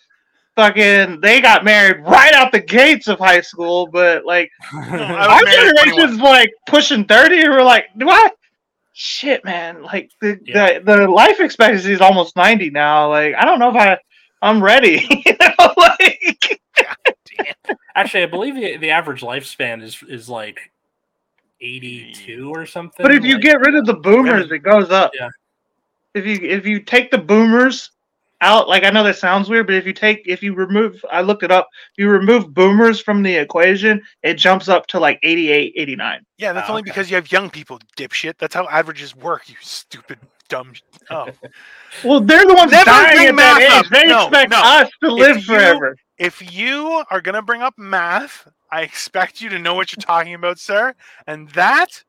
fucking, they got married right out the gates of high school, but, like, our generation's, like, pushing thirty, and we're like, do I? Shit, man. Like, the, yeah. the, the life expectancy is almost ninety now. Like, I don't know if I, I'm ready. you know, like... God damn. Actually, I believe the, the average lifespan is is, like, eighty-two or something. But if you like, get rid of the boomers, it goes up. Yeah. If you if you take the boomers out, like, I know that sounds weird, but if you take, if you remove, I looked it up, if you remove boomers from the equation, it jumps up to like eighty-eight, eighty-nine. Yeah, that's oh, only okay. because you have young people, dipshit. That's how averages work, you stupid, dumb. Oh. Well, they're the ones Never dying at that age. They no, expect no. us to if live you, forever. If you are going to bring up math, I expect you to know what you're talking about, sir. And that,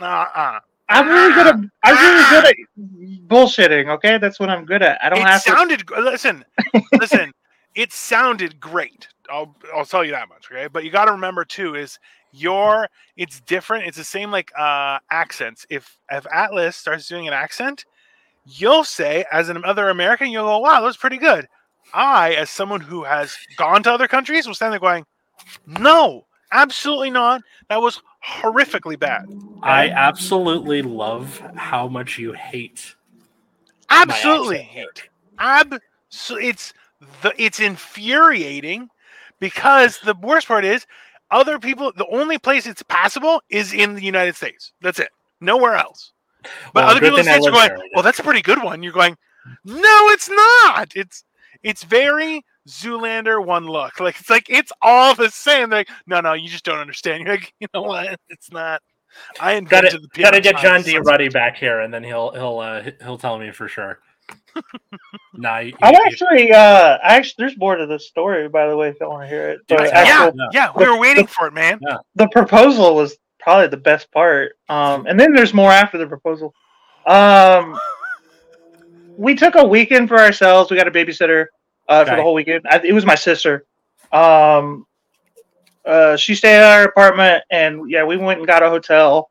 uh-uh. I'm really good at I'm really good at bullshitting, okay? That's what I'm good at. I don't it have sounded, to... Listen, listen, it sounded great. I'll I'll tell you that much, okay? But you got to remember, too, is your... It's different. It's the same, like, uh, accents. If if Atlas starts doing an accent, you'll say, as an other American, you'll go, wow, that's pretty good. I, as someone who has gone to other countries, will stand there going, no, absolutely not. That was horrifically bad. I absolutely love how much you hate. Absolutely hate. Ab- so it's the it's infuriating because the worst part is other people. The only place it's passable is in the United States. That's it. Nowhere else. But well, other people in the States are going, "Well, that's a pretty good one." You're going, "No, it's not. It's it's very." Zoolander one look. Like it's like it's all the same. They're like, no, no, you just don't understand. You're like, you know what? It's not. I invented gotta, the gotta get John D. Ruddy back here, and then he'll he'll uh, he'll tell me for sure. nah, you, I'm you, actually uh, I actually there's more to this story, by the way, if you want to hear it. But yeah, actual, yeah, yeah, we were waiting the, for it, man. Yeah. The proposal was probably the best part, um, and then there's more after the proposal. Um, we took a weekend for ourselves. We got a babysitter. Uh, for the whole weekend. I, it was my sister. Um, uh, she stayed at our apartment, and yeah, we went and got a hotel.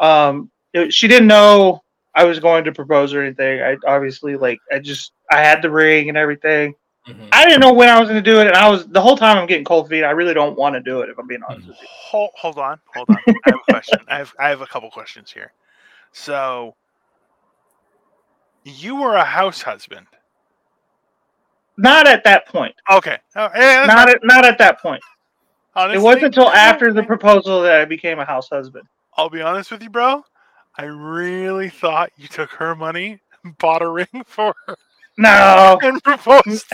Um, it, she didn't know I was going to propose or anything. I obviously, like, I just, I had the ring and everything. Mm-hmm. I didn't know when I was going to do it, and I was, the whole time I'm getting cold feet. I really don't want to do it, if I'm being honest with you. Hold, hold on, hold on. I have a question. I have, I have a couple questions here. So, you were a house husband. Not at that point. Okay. Oh, yeah, not at not at that point. Honestly, it wasn't until after the proposal that I became a house husband. I'll be honest with you, bro. I really thought you took her money and bought a ring for her. No. And proposed.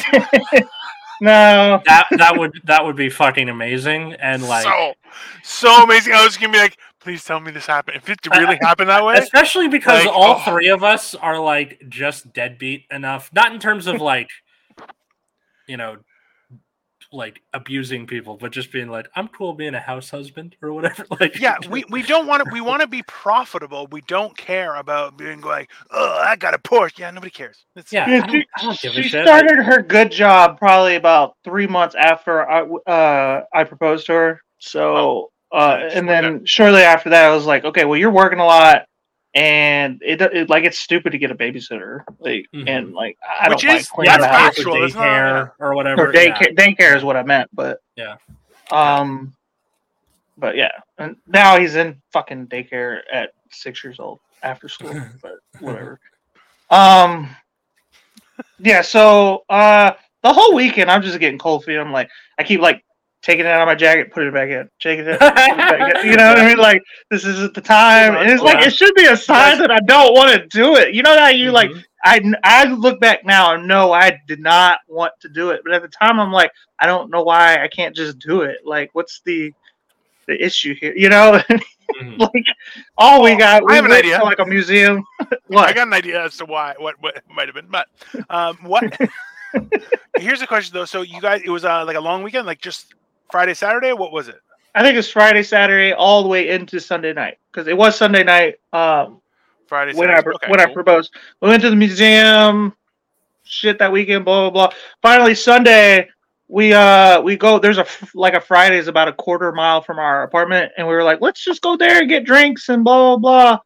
No. That that would that would be fucking amazing and like so, so amazing. I was gonna be like, please tell me this happened. If it really happened that way. Especially because like, all oh. three of us are like just deadbeat enough. Not in terms of like you know, like abusing people, but just being like, I'm cool being a house husband or whatever. Like, yeah, we, we don't want to, we want to be profitable. We don't care about being like, oh, I got a Porsche. Yeah, nobody cares. It's, yeah, I don't, I don't give a she shit. Started her good job probably about three months after I, uh, I proposed to her. So, oh, uh, and then okay. shortly after that, I was like, okay, well, you're working a lot. And it, it like it's stupid to get a babysitter, like mm-hmm. and like I Which don't is, like that's actual, daycare not, yeah. or whatever. Or daycare, yeah. daycare is what I meant, but yeah, um, but yeah, and now he's in fucking daycare at six years old after school, but whatever. Um, yeah, so uh, the whole weekend I'm just getting cold feet. I'm like, I keep like. Taking it out of my jacket, putting it back in. Taking it, put it back in. You know what I mean? Like this isn't the time, and it's like it should be a sign that I don't want to do it. You know how you mm-hmm. like? I I look back now and know I did not want to do it, but at the time I'm like, I don't know why I can't just do it. Like, what's the the issue here? You know, mm-hmm. like all well, we got. We I have an idea. To like a museum. I got an idea as to why what what might have been, but um, what? Here's a question though. So you guys, it was uh, like a long weekend, like just. Friday, Saturday? What was it? I think it was Friday, Saturday, all the way into Sunday night. Because it was Sunday night um, Friday, when, I, okay, when cool. I proposed. We went to the museum, shit that weekend, blah, blah, blah. Finally, Sunday, we uh we go, there's a like a Friday's about a quarter mile from our apartment. And we were like, let's just go there and get drinks and blah, blah,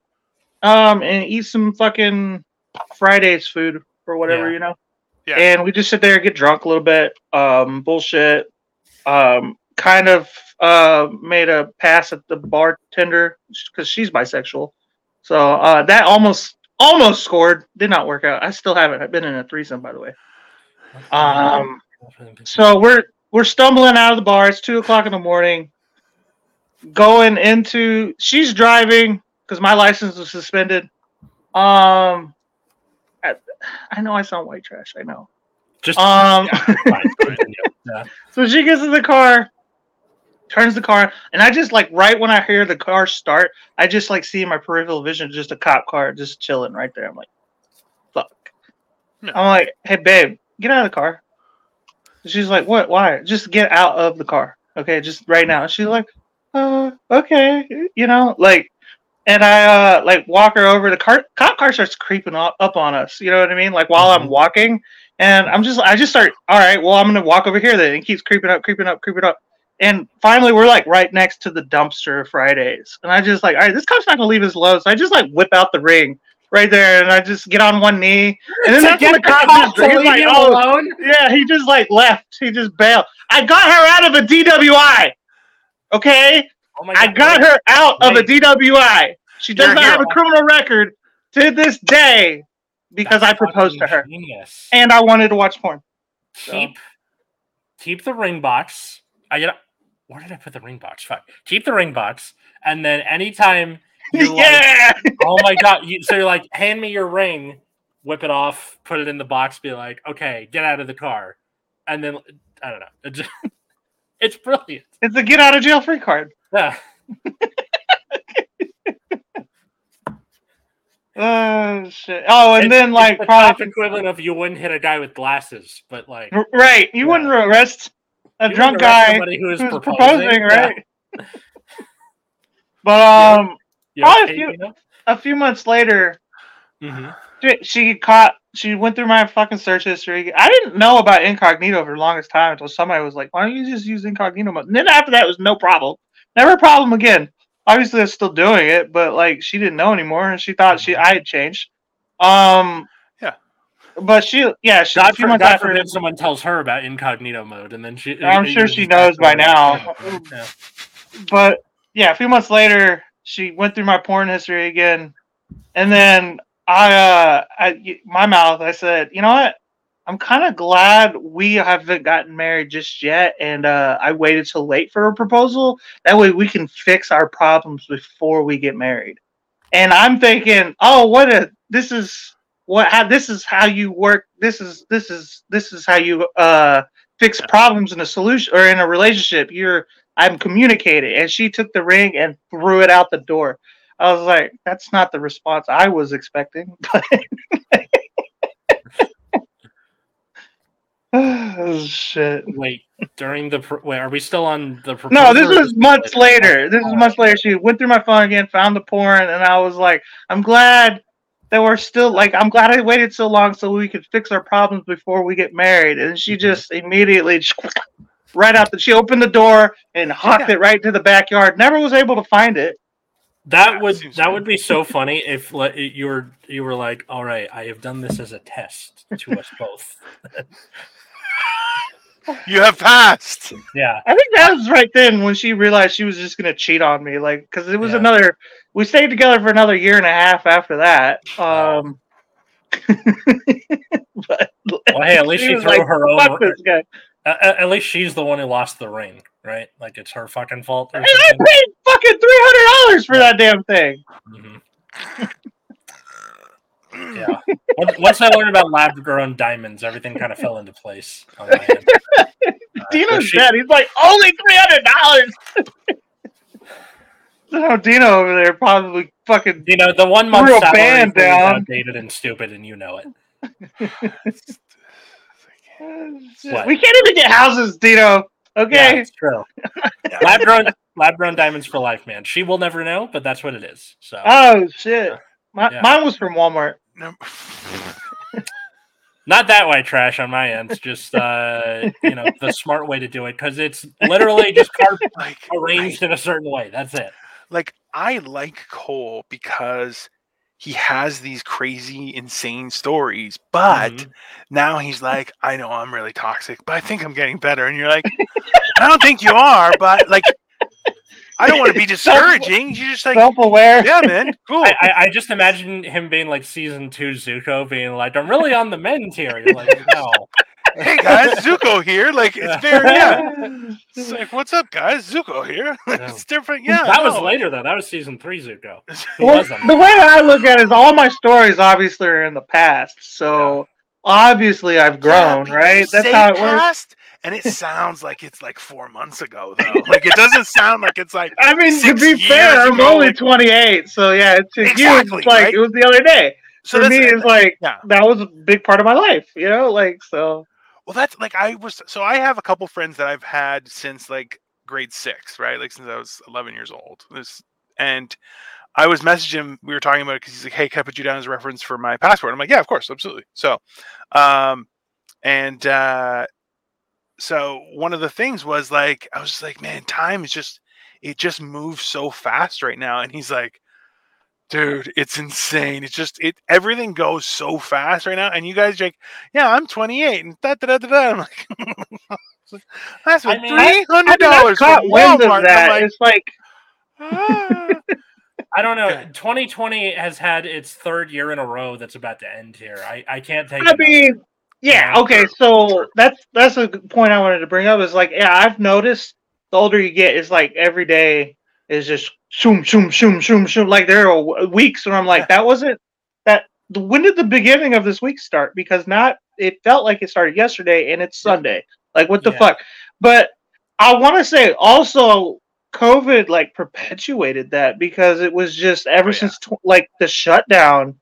blah. Um, and eat some fucking Friday's food or whatever, yeah. you know? Yeah. And we just sit there, get drunk a little bit, um, bullshit. Um, kind of uh, made a pass at the bartender because she's bisexual. So uh, that almost almost scored. Did not work out. I still haven't I've been in a threesome, by the way. Um, so we're we're stumbling out of the bar. It's two o'clock in the morning. Going into she's driving because my license was suspended. Um, I, I know I sound white trash. I know. Just um. Yeah, fine, fine, yeah. So she gets in the car, turns the car, and I just like right when I hear the car start, I just like see in my peripheral vision just a cop car just chilling right there. I'm like, fuck. No. I'm like, hey babe, get out of the car. She's like, what? Why? Just get out of the car, okay? Just right now. She's like, uh, okay, you know, like. And I, uh, like, walk her over. The car, cop car starts creeping up, up on us. You know what I mean? Like, while I'm walking. And I'm just, I just start, all right, well, I'm going to walk over here then. It keeps creeping up, creeping up, creeping up. And finally, we're, like, right next to the dumpster Fridays. And I just, like, all right, this cop's not going to leave us alone. So I just, like, whip out the ring right there. And I just get on one knee. And then that's when the cop just, he's like, oh, alone? Yeah, he just, like, left. He just bailed. I got her out of a D W I. Okay? Oh my God. I got her out of a D W I. She does You're not have a criminal record to this day because That's I proposed to her. Genius. And I wanted to watch porn. So. Keep keep the ring box. I get where did I put the ring box? Fuck. Keep the ring box. And then anytime you're yeah! like, oh my God. You, so you're like, hand me your ring, whip it off, put it in the box, be like, okay, get out of the car. And then, I don't know. It's, just, it's brilliant. It's a get out of jail free card. Yeah. oh shit! Oh, and it's, then like it's probably equivalent of you wouldn't hit a guy with glasses, but like right, you yeah. wouldn't arrest a you drunk arrest guy who is who's proposing, proposing right? Yeah. but um, you know, probably a, few, you know? a few months later, mm-hmm. she, she caught. She went through my fucking search history. I didn't know about incognito for the longest time until somebody was like, "Why don't you just use incognito mode?" And then after that, it was no problem. Never a problem again. Obviously, I was still doing it, but like she didn't know anymore, and she thought she I had changed. Um, yeah, but she, yeah, she. God, for, God forbid someone tells her about incognito mode, and then she. I'm sure she knows by now. Yeah. But yeah, a few months later, she went through my porn history again, and then I, uh, I, my mouth, I said, you know what? I'm kind of glad we haven't gotten married just yet, and uh, I waited till late for a proposal. That way we can fix our problems before we get married. And I'm thinking, oh, what a this is what how this is how you work. This is this is this is how you uh, fix problems in a solution or in a relationship. You're I'm communicating. And she took the ring and threw it out the door. I was like, that's not the response I was expecting, but. Oh shit! Wait, during the pro- wait, are we still on the? Pro- no, this was months later. This is months later. She went through my phone again, found the porn, and I was like, "I'm glad that we're still like, I'm glad I waited so long so we could fix our problems before we get married." And she just immediately, just, right out the, she opened the door and hawked yeah. it right to the backyard. Never was able to find it. That God, would that funny. would be so funny if like, you were you were like, "All right, I have done this as a test to us both." You have passed. Yeah, I think that was right then when she realized she was just gonna cheat on me, like because it was yeah. another. We stayed together for another year and a half after that. Um, but well, hey, at least she, she threw like, her own. Fuck this guy. Uh, at least she's the one who lost the ring, right? Like it's her fucking fault. And I paid fucking three hundred dollars for that damn thing. Mm-hmm. Yeah. Once I learned about lab-grown diamonds, everything kind of fell into place. On my end. Uh, Dino's she... dead. He's like, only three hundred dollars! So Dino over there probably fucking you know, the one month threw a band down. Outdated and stupid, and you know it. We can't even get houses, Dino. Okay? Yeah, it's true. lab-grown, lab-grown diamonds for life, man. She will never know, but that's what it is. So. Oh, shit. Uh, my, yeah. Mine was from Walmart. No. Not that white trash on my end. It's just uh, you know the smart way to do it because it's literally just car- like, arranged I, in a certain way. That's it. Like I like Cole because he has these crazy, insane stories, but mm-hmm. now he's like, I know I'm really toxic, but I think I'm getting better. And you're like, I don't think you are, but like. I don't want to be discouraging. You're just like self-aware. Yeah, man. Cool. I, I, I just imagine him being like season two Zuko, being like, I'm really on the mend here. You're like, no. hey guys, Zuko here. Like, it's very, yeah. It's like, what's up, guys? Zuko here. It's different. Yeah. That no. was later, though. That was season three, Zuko. Well, the way that I look at it is all my stories obviously are in the past. So yeah. obviously I've grown, yeah, right? That's how it past? works. And it sounds like it's like four months ago, though. Like, it doesn't sound like it's like. I mean, to be fair, I'm ago. only twenty-eight, so yeah, it's just exactly, it's like right? it was the other day. So for me, it's like yeah. that was a big part of my life, you know. Like so. Well, that's like I was. So I have a couple friends that I've had since like grade six, right? Like since I was eleven years old. This and I was messaging him. We were talking about it because he's like, "Hey, can I put you down as a reference for my passport?" I'm like, "Yeah, of course, absolutely." So, um, and. uh So one of the things was like, I was just like, man, time is just, it just moves so fast right now. And he's like, dude, it's insane. It's just, it, everything goes so fast right now. And you guys are like, yeah, I'm twenty-eight and da, da, da, da, da. I'm like, that's what I mean, three hundred dollars I caught wind of that. Like, it's like, ah. I don't know. twenty twenty has had its third year in a row. That's about to end here. I, I can't take I mean, up. Yeah, okay, so that's that's a point I wanted to bring up is like, yeah, I've noticed the older you get, it's like every day is just shoom, shoom, shoom, shoom, shoom. Like there are weeks where I'm like, that wasn't, that, when did the beginning of this week start? Because not, it felt like it started yesterday and it's Sunday. Like what the yeah. fuck? But I want to say also COVID like perpetuated that because it was just ever oh, yeah. since tw- like the shutdown,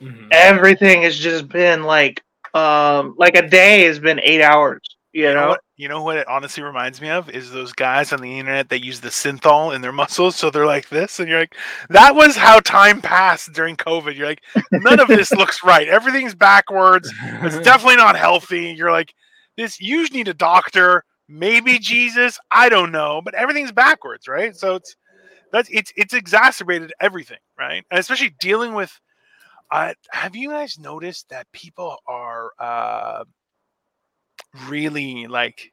mm-hmm. everything has just been like, Um, like a day has been eight hours, you, you know? know what, you know what it honestly reminds me of is those guys on the internet that use the synthol in their muscles. So they're like this. And you're like, that was how time passed during COVID. You're like, none of this looks right. Everything's backwards. It's definitely not healthy. You're like this, you need a doctor, maybe Jesus. I don't know, but everything's backwards. Right. So it's, that's, it's, it's exacerbated everything. Right. And especially dealing with, Uh, have you guys noticed that people are uh, really like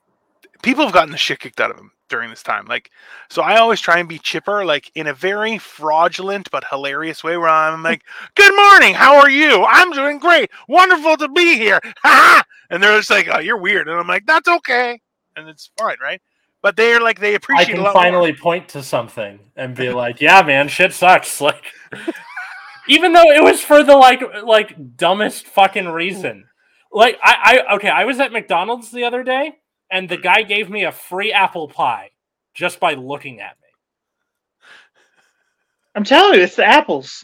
people have gotten the shit kicked out of them during this time? Like, so I always try and be chipper, like in a very fraudulent but hilarious way where I'm like, good morning, how are you? I'm doing great. Wonderful to be here. And they're just like, oh, you're weird. And I'm like, that's okay. And it's fine. Right. But they're like, they appreciate it. I can it finally more. point to something and be like, yeah, man, shit sucks. Like, even though it was for the like, like dumbest fucking reason. Like I, I, okay, I was at McDonald's the other day, and the guy gave me a free apple pie just by looking at me. I'm telling you, it's the apples.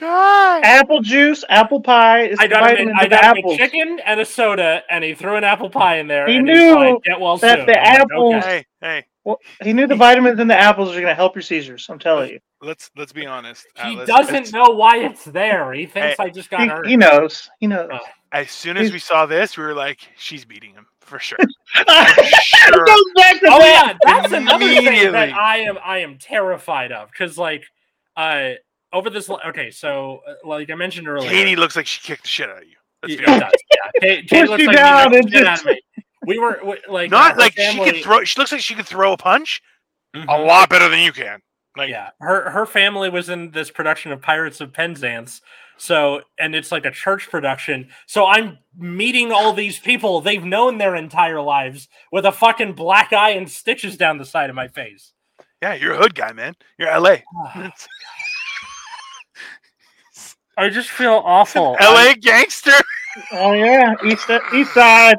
God, apple juice, apple pie. It's I got, him, I got him a chicken and a soda, and he threw an apple pie in there. He and knew like, get well that soon. the I'm apples. Like, okay. Hey, hey. Well, he knew the vitamins in the apples are going to help your seizures. I'm telling you. Let's let's be honest. He Atlas, doesn't know why it's there. He thinks I, I just got he, hurt. He knows. He knows. Uh, as soon as He's, we saw this, we were like, "She's beating him for sure." For sure. Oh that. yeah, that's another thing that I am I am terrified of because like, uh, over this okay, so like I mentioned earlier, Katie looks like she kicked the shit out of you. Let's be honest. Yeah, Katie looks like down she kicked the shit out of me. We were we, like, not like family, she could throw. She looks like she could throw a punch mm-hmm. a lot better than you can. Like, yeah, her her family was in this production of Pirates of Penzance, so and it's like a church production. So I'm meeting all these people they've known their entire lives with a fucking black eye and stitches down the side of my face. Yeah, you're a hood guy, man. You're L A. Oh, I just feel awful. L A I'm... gangster. Oh yeah, east east side.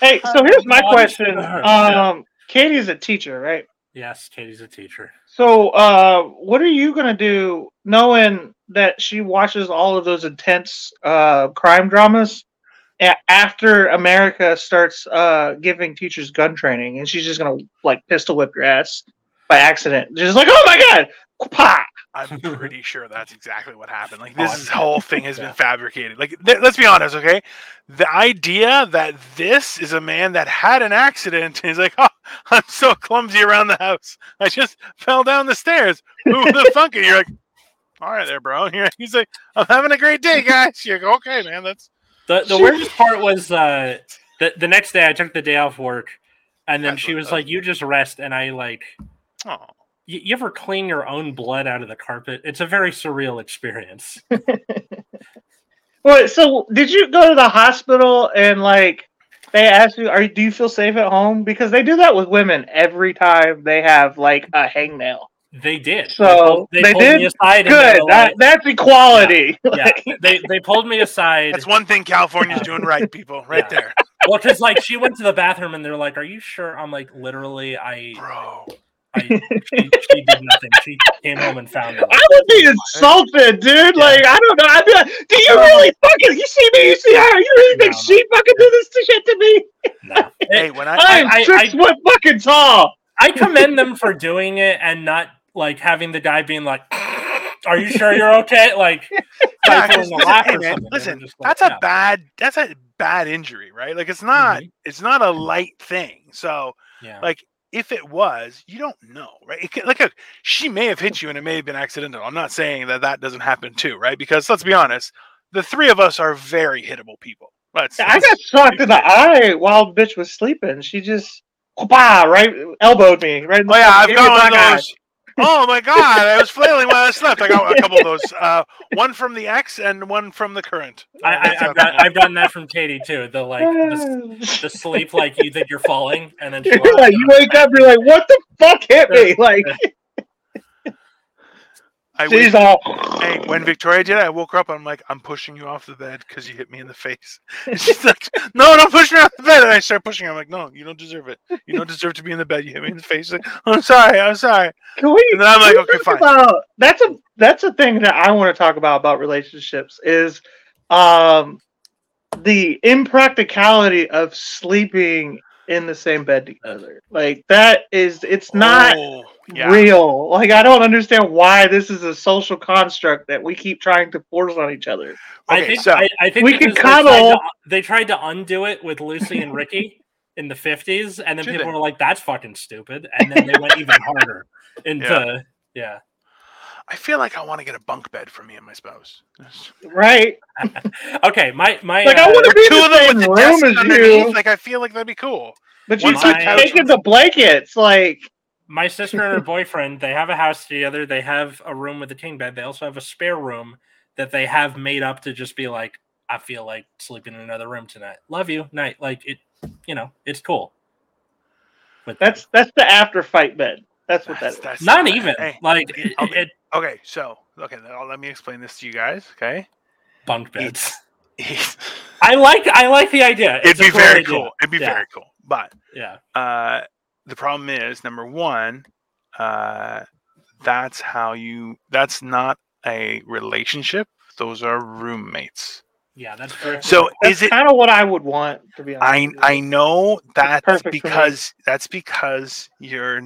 Hey, so here's my question. Um. Katie's a teacher, right? Yes, Katie's a teacher. So, uh, what are you going to do knowing that she watches all of those intense uh, crime dramas after America starts uh, giving teachers gun training and she's just going to like pistol whip your ass by accident? Just like, oh my God, pa! I'm pretty sure that's exactly what happened. Like, this whole thing has been fabricated. Like, th- let's be honest, okay? The idea that this is a man that had an accident and he's like, oh, I'm so clumsy around the house. I just fell down the stairs. Who the fuck? And you're like, all right there, bro. And he's like, I'm having a great day, guys. You're like, okay, man. That's The, the weirdest part was uh, the, the next day I took the day off work and then that's she was that's... like, you just rest. And I, like, oh. You ever clean your own blood out of the carpet? It's a very surreal experience. Wait, so did you go to the hospital and like they asked you, "Are do you feel safe at home?" Because they do that with women every time they have like a hangnail. They did. So they, pulled, they, they pulled did. Me aside Good. Like, that, that's equality. Yeah, like, yeah. They they pulled me aside. That's one thing California's doing right, people. Right yeah. there. Well, because like she went to the bathroom and they're like, "Are you sure?" I'm like, literally, I. Bro. I, she, she did nothing. She came home and found it. I would be insulted, dude. Yeah. Like, I don't know. I'd be like, do you really fucking, you see me, you see her, you really no, think no. she fucking did this shit to me? No. Hey, when I, I'm I, six I, foot I, fucking tall. I commend them for doing it and not, like, having the guy being like, are you sure you're okay? Like, yeah, like listen, hey, man, listen like, that's a no. bad, that's a bad injury, right? Like, it's not, mm-hmm. it's not a light thing. So, yeah. like, if it was, you don't know, right? It could, like, a, she may have hit you, and it may have been accidental. I'm not saying that that doesn't happen too, right? Because let's be honest, the three of us are very hittable people. Let's, let's I got shocked in the eye while bitch was sleeping. She just, bah, right, elbowed me right. In the oh yeah, I've got one of those. Oh my god, I was flailing while I slept. I got a couple of those. Uh, one from the X and one from the current. I, I, I've, got, I've gotten that from Katie too. The like, the, the sleep like you think you're falling, and then you're like, you wake up, you're like, what the fuck hit me? Like, I she's all. Hey, when Victoria did it, I woke her up. I'm like, I'm pushing you off the bed because you hit me in the face. And she's like, no, don't push me off the bed. And I start pushing her. I'm like, no, you don't deserve it. You don't deserve to be in the bed. You hit me in the face. Like, I'm sorry. I'm sorry. Can we, and then I'm like, okay, fine. About, that's a that's a thing that I want to talk about about relationships is um, the impracticality of sleeping in the same bed together. Like that is, it's not oh, yeah. real. Like I don't understand why this is a social construct that we keep trying to force on each other. I okay, think so. I, I think we can cuddle. They tried, to, they tried to undo it with Lucy and Ricky in the fifties, and then Should people they? were like, "That's fucking stupid," and then they went even harder into yeah. yeah. I feel like I want to get a bunk bed for me and my spouse. Right. okay, my my like uh, I want to be in the same room as underneath. you. Like I feel like that'd be cool. But you keep taking the blankets. Like my sister and her boyfriend, they have a house together. They have a room with a king bed. They also have a spare room that they have made up to just be like, I feel like sleeping in another room tonight. Love you, night. Like it, you know, it's cool. But that's that's the after fight bed. That's what that's, that is. That's Not so even hey, like it, it, it Okay, so okay, let me explain this to you guys. Okay, bunk beds. I like I like the idea. It's It'd be cool very idea. cool. It'd be yeah. very cool. But yeah, uh, the problem is number one, uh, that's how you. That's not a relationship. Those are roommates. Yeah, that's perfect. So that's is it kind of what I would want to be honest? I I know that's because that's because you're.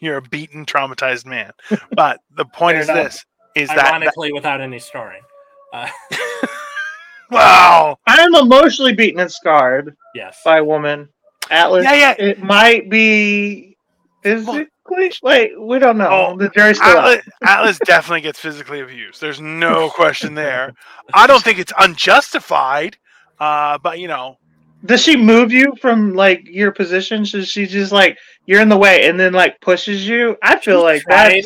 You're a beaten, traumatized man. But the point is enough. this: is Ironically, that Ironically, without any scarring. Uh, wow, I'm emotionally beaten and scarred. Yes, by a woman. Atlas. Yeah, yeah. It might be physically. Well, wait, we don't know. Oh, the jury's still Atlas, out. Atlas definitely gets physically abused. There's no question there. I don't think it's unjustified. Uh, but you know. Does she move you from like your position? Does she just like you're in the way and then like pushes you? I feel she's like tried.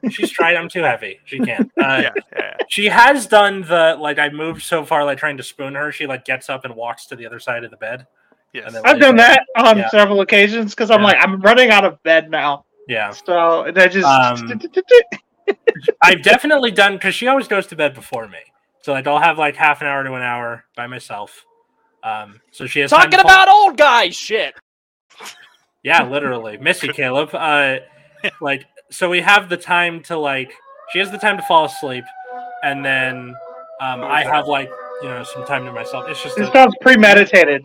that's she's tried. I'm too heavy. She can't. Uh, yeah, yeah. She has done the like I moved so far like trying to spoon her. She like gets up and walks to the other side of the bed. Yes, I've done that on yeah. several occasions because I'm yeah. like I'm running out of bed now. Yeah. So and I just um, I've definitely done because she always goes to bed before me. So like I'll have like half an hour to an hour by myself. Um, so she has talking about pull- old guy shit. Yeah, literally, miss you, Caleb. Uh, like, so we have the time to like. She has the time to fall asleep, and then um, I have like you know some time to myself. It's just. It a- sounds premeditated.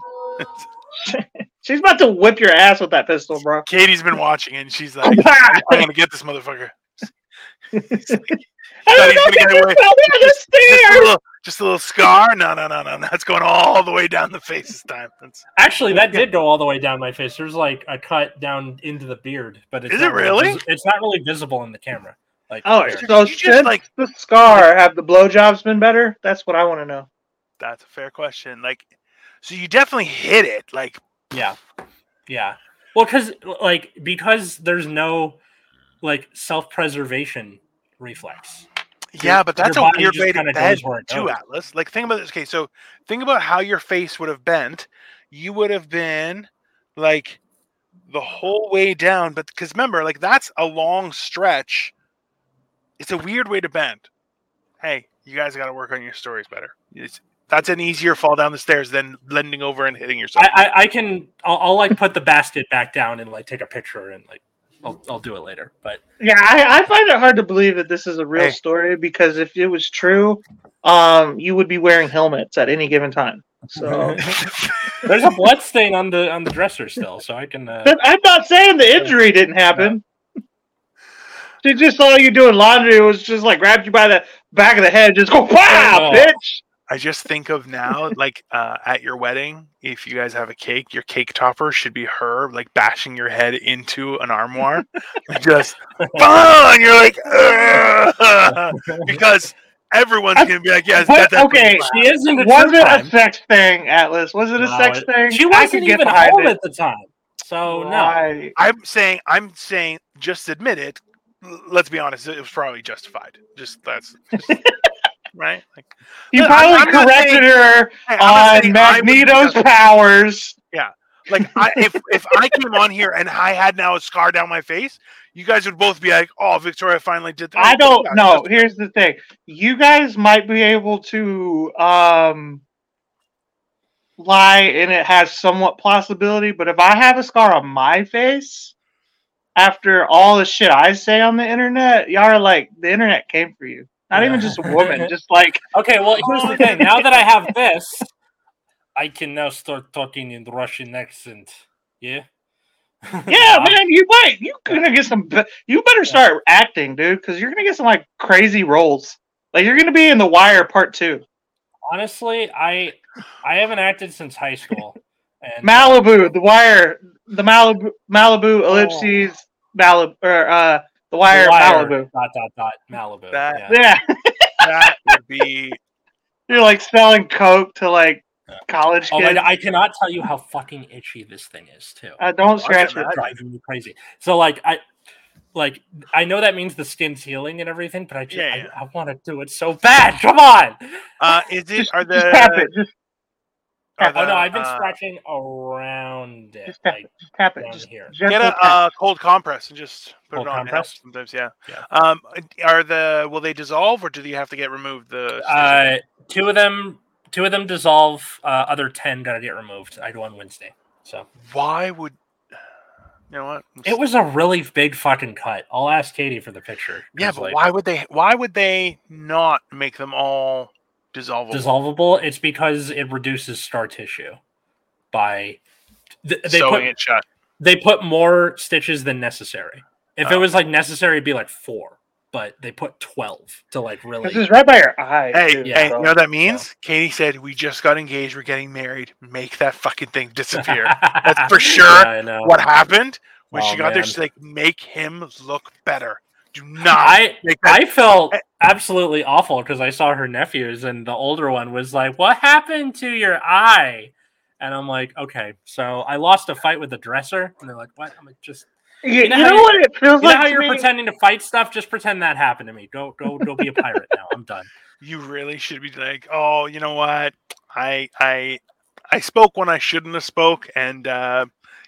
She's about to whip your ass with that pistol, bro. Katie's been watching, and she's like, "I'm gonna get this motherfucker." He's like, I don't know if you fell down the stairs. Just a little scar? No, no, no, no. That's going all the way down the face this time. That's... Actually, that did go all the way down my face. There's like a cut down into the beard, but it's is it really? Vis- it's not really visible in the camera. Like, oh, so since like the scar, have the blowjobs been better? That's what I want to know. That's a fair question. Like, so you definitely hit it. Like, yeah, yeah. Well, because like because there's no like self-preservation reflex. Yeah, but that's a weird way to bend too, Atlas. Like, think about this. Okay, so think about how your face would have bent. You would have been like the whole way down, but because remember, like that's a long stretch. It's a weird way to bend. Hey, you guys got to work on your stories better. It's, that's an easier fall down the stairs than bending over and hitting yourself. I, I, I can. I'll, I'll like put the basket back down and like take a picture and like. I'll, I'll do it later, but yeah, I, I find it hard to believe that this is a real hey. story because if it was true, um, you would be wearing helmets at any given time. So there's a blood stain on the on the dresser still, so I can. Uh, I'm not saying the injury didn't happen. No. She just saw you doing laundry. It was just like grabbed you by the back of the head, just go, wow, oh. bitch. I just think of now, like uh, at your wedding, if you guys have a cake, your cake topper should be her, like bashing your head into an armoire, and just bang. You're like, ugh! Because everyone's I, gonna be like, yes, what, that, okay. She is in the was it time. a sex thing, Atlas? Was it a no, sex it, thing? She wasn't even home it. at the time, so right. no. I'm saying, I'm saying, just admit it. Let's be honest, it was probably justified. Just that's. Just, right? Like, you probably I'm corrected saying, her on Magneto's powers. Yeah. Like, I, if, if I came on here and I had now a scar down my face, you guys would both be like, oh, Victoria finally did that. I don't know. Just- Here's the thing. You guys might be able to um, lie, and it has somewhat possibility, but if I have a scar on my face, after all the shit I say on the internet, y'all are like, the internet came for you. Not yeah. even just a woman, just like... Okay, well, here's the thing. Now that I have this, I can now start talking in the Russian accent. Yeah? Yeah, man, you might. You're gonna get some... You better start yeah. acting, dude, because you're going to get some, like, crazy roles. Like, you're going to be in The Wire Part two. Honestly, I I haven't acted since high school. And Malibu, The Wire, the Malibu, Malibu oh. Ellipses, Malibu, or, uh... The Wire, Wire Malibu. Dot, dot, dot, Malibu. That, yeah. That would be... You're, like, selling Coke to, like, yeah. college kids. Oh, my, I cannot tell you how fucking itchy this thing is, too. Uh, don't scratch it. It's driving me crazy. So, like, I... Like, I know that means the skin's healing and everything, but I just... Yeah, yeah. I, I want to do it so bad! Come on! Uh, is it... Just, are the... Just tap it. Just tap oh, it. no, I've been uh, scratching around it. Just tap like, it. Just tap it. Just here. Just get a uh, cold compress and just... Put it on compress. Sometimes, yeah. yeah. Um, are the will they dissolve or do you have to get removed? The uh, two of them, two of them dissolve. Uh, other ten gotta get removed. I do on Wednesday. So why would you know what? I'm it just... was a really big fucking cut. I'll ask Katie for the picture. Yeah, but like, why would they? Why would they not make them all dissolvable? Dissolvable. It's because it reduces scar tissue by th- they sewing put, it shut. They put more stitches than necessary. If oh. it was, like, necessary, it'd be, like, four. But they put twelve to, like, really... This is right by your eye. Hey, dude, hey you know what that means? Yeah. Katie said, we just got engaged. We're getting married. Make that fucking thing disappear. That's for sure yeah, what happened. When oh, she got man. there, she's like, make him look better. Do not I, make that... I felt absolutely awful because I saw her nephews, and the older one was like, what happened to your eye? And I'm like, okay. So I lost a fight with the dresser. And they're like, what? I'm like, just... You know, you know what it feels you like. Know how you're me? pretending to fight stuff? Just pretend that happened to me. Go, go, go! Be a pirate now. I'm done. You really should be like, oh, you know what? I, I, I spoke when I shouldn't have spoke, and uh,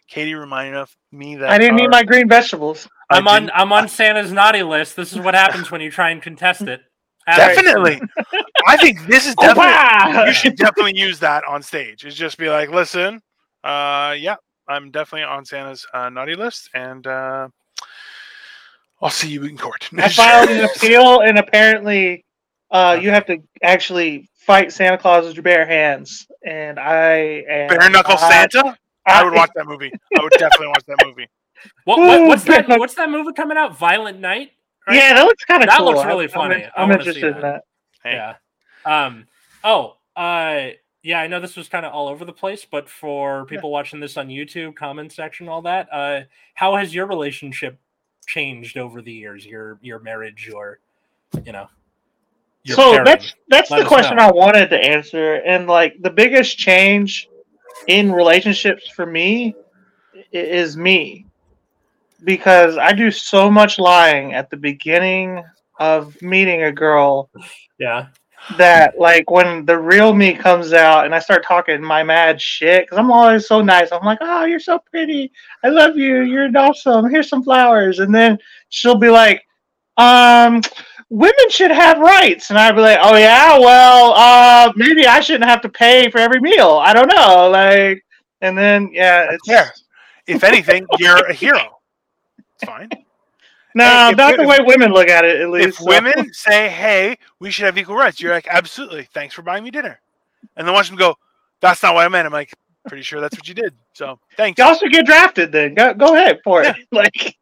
Katie reminded me that I didn't our, eat my green vegetables. I'm on, I'm on Santa's naughty list. This is what happens when you try and contest it. Definitely. I think this is definitely. Oh, wow. You should definitely use that on stage. It's just be like, listen, uh, yeah. I'm definitely on Santa's uh, naughty list, and uh, I'll see you in court. I filed an appeal, and apparently uh, you have to actually fight Santa Claus with your bare hands. And I am... Bare Knuckle uh, Santa? I would watch that movie. I would definitely watch that movie. What, what, what's, that, what's that movie coming out? Violent Night? Right? Yeah, that looks kind of cool. That looks really I'm, funny. I'm, I'm interested in that. that. Hey. Yeah. Um, oh, uh... Yeah, I know this was kind of all over the place, but for people yeah. watching this on YouTube, comment section, all that, uh, how has your relationship changed over the years? Your your marriage, your you know. Your so pairing. that's that's Let the question know. I wanted to answer, and like the biggest change in relationships for me is me, because I do so much lying at the beginning of meeting a girl. Yeah. That, like, when the real me comes out and I start talking my mad shit, because I'm always so nice. I'm like, oh, you're so pretty. I love you. You're awesome. Here's some flowers. And then she'll be like, um, women should have rights. And I'd be like, oh, yeah, well, uh, maybe I shouldn't have to pay for every meal. I don't know. Like, and then, yeah. It's... yeah. If anything, you're a hero. It's fine. No, if, not if, the way if, women look at it, at least. If so. Women say, hey, we should have equal rights, you're like, absolutely, thanks for buying me dinner. And then watch them go, that's not what I meant. I'm like, pretty sure that's what you did. So, thanks. Y'all should get drafted then. Go, go ahead for yeah. it. Like,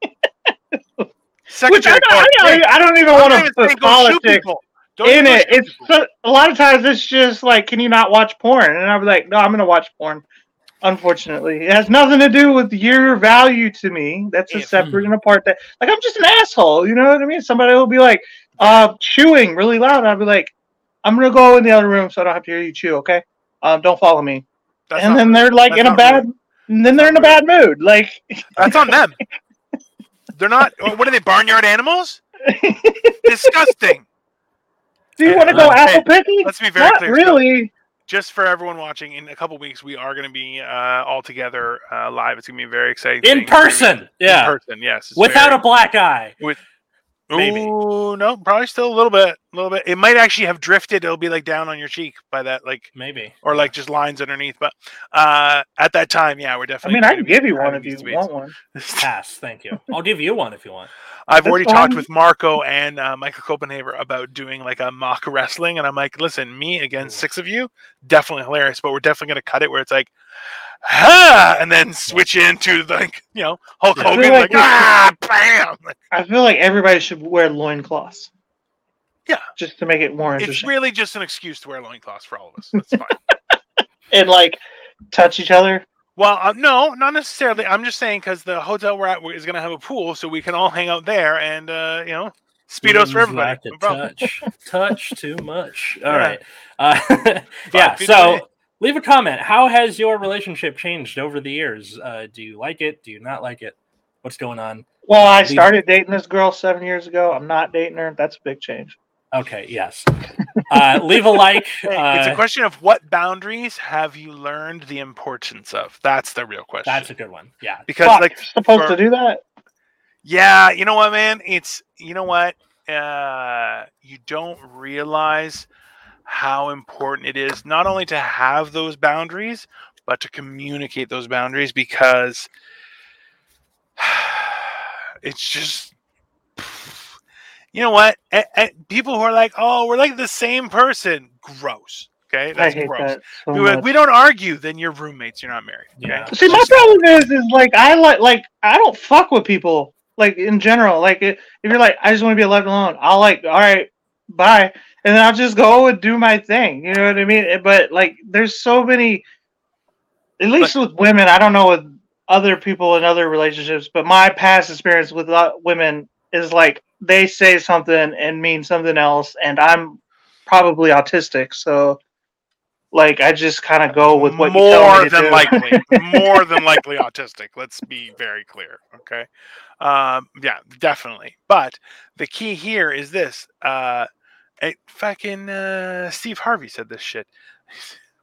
which I don't, I, don't, I don't even want to put politics in it. It's so, a lot of times it's just like, can you not watch porn? And I'm like, no, I'm going to watch porn. Unfortunately, it has nothing to do with your value to me. That's a separate and apart. That, like, I'm just an asshole. You know what I mean? Somebody will be like, uh, chewing really loud. I'll be like, I'm gonna go in the other room so I don't have to hear you chew. Okay, um, don't follow me. That's and then they're like in a bad. And then they're in a bad mood. Like that's on them. They're not. What are they? Barnyard animals? Disgusting. Do you want to go apple picking? Let's be very clear. Really. Just for everyone watching, in a couple weeks, we are going to be uh, all together uh, live. It's going to be very exciting. In thing. person. Maybe. Yeah. In person, yes. Without very... a black eye. With... Oh, no. Probably still a little bit. A little bit. It might actually have drifted. It'll be like down on your cheek by that. like Maybe. Or like just lines underneath. But uh, at that time, yeah, we're definitely. I mean, I can give you one if you tweets. want one. Pass. Thank you. I'll give you one if you want. I've That's already fun. talked with Marco and uh, Michael Copenhaver about doing like a mock wrestling. And I'm like, listen, me against six of you, definitely hilarious. But we're definitely going to cut it where it's like, ha! And then switch into like, you know, Hulk Hogan. Like, like, ah, bam! I feel like everybody should wear loincloths. Yeah. Just to make it more interesting. It's really just an excuse to wear loincloths for all of us. That's fine. And like touch each other. Well, uh, no, not necessarily. I'm just saying because the hotel we're at is going to have a pool, so we can all hang out there and, uh, you know, speedos for everybody. Like no touch, touch too much. All yeah. right. Uh, yeah, so leave a comment. How has your relationship changed over the years? Uh, do you like it? Do you not like it? What's going on? Well, I leave started it. dating this girl seven years ago. I'm not dating her. That's a big change. Okay, yes. Uh, leave a like. Uh, it's a question of what boundaries have you learned the importance of? That's the real question. That's a good one. Yeah. Because Fuck, like you're supposed for, to do that. Yeah, you know what, man? It's you know what? Uh, you don't realize how important it is not only to have those boundaries, but to communicate those boundaries because it's just you know what? A- a- people who are like, oh, we're like the same person. Gross. Okay? That's gross. That so we, like, we don't argue. Then you're roommates. You're not married. Okay? Yeah. See, my just... problem is, is like, I like, like, I don't fuck with people. Like, in general. Like, if you're like, I just want to be left alone. I'll like, all right, bye. And then I'll just go and do my thing. You know what I mean? But, like, there's so many, at least but... with women, I don't know with other people in other relationships, but my past experience with women is like, they say something and mean something else, and I'm probably autistic, so like I just kind of go with what more you tell me to than do. likely, more than likely autistic. Let's be very clear, okay? Um, yeah, definitely. But the key here is this: uh, it, fucking uh, Steve Harvey said this shit,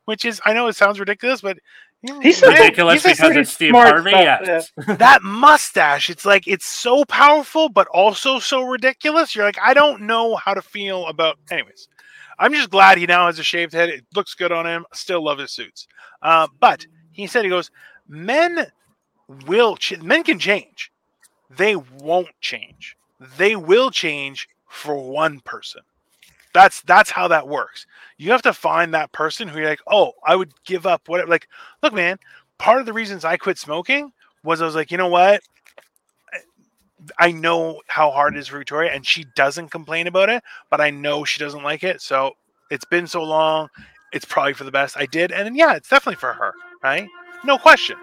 which is I know it sounds ridiculous, but he's ridiculous he's because of Steve Harvey. Yeah. That mustache, it's like it's so powerful, but also so ridiculous. You're like, I don't know how to feel about. Anyways, I'm just glad he now has a shaved head. It looks good on him. Still love his suits. Uh, but he said, he goes, men will. Ch- men can change. They won't change. They will change for one person. That's that's how that works. You have to find that person who you're like, oh, I would give up. What like, look, man, part of the reasons I quit smoking was I was like, you know what? I know how hard it is for Victoria, and she doesn't complain about it, but I know she doesn't like it. So it's been so long. It's probably for the best. I did. And yeah, it's definitely for her, right? No question.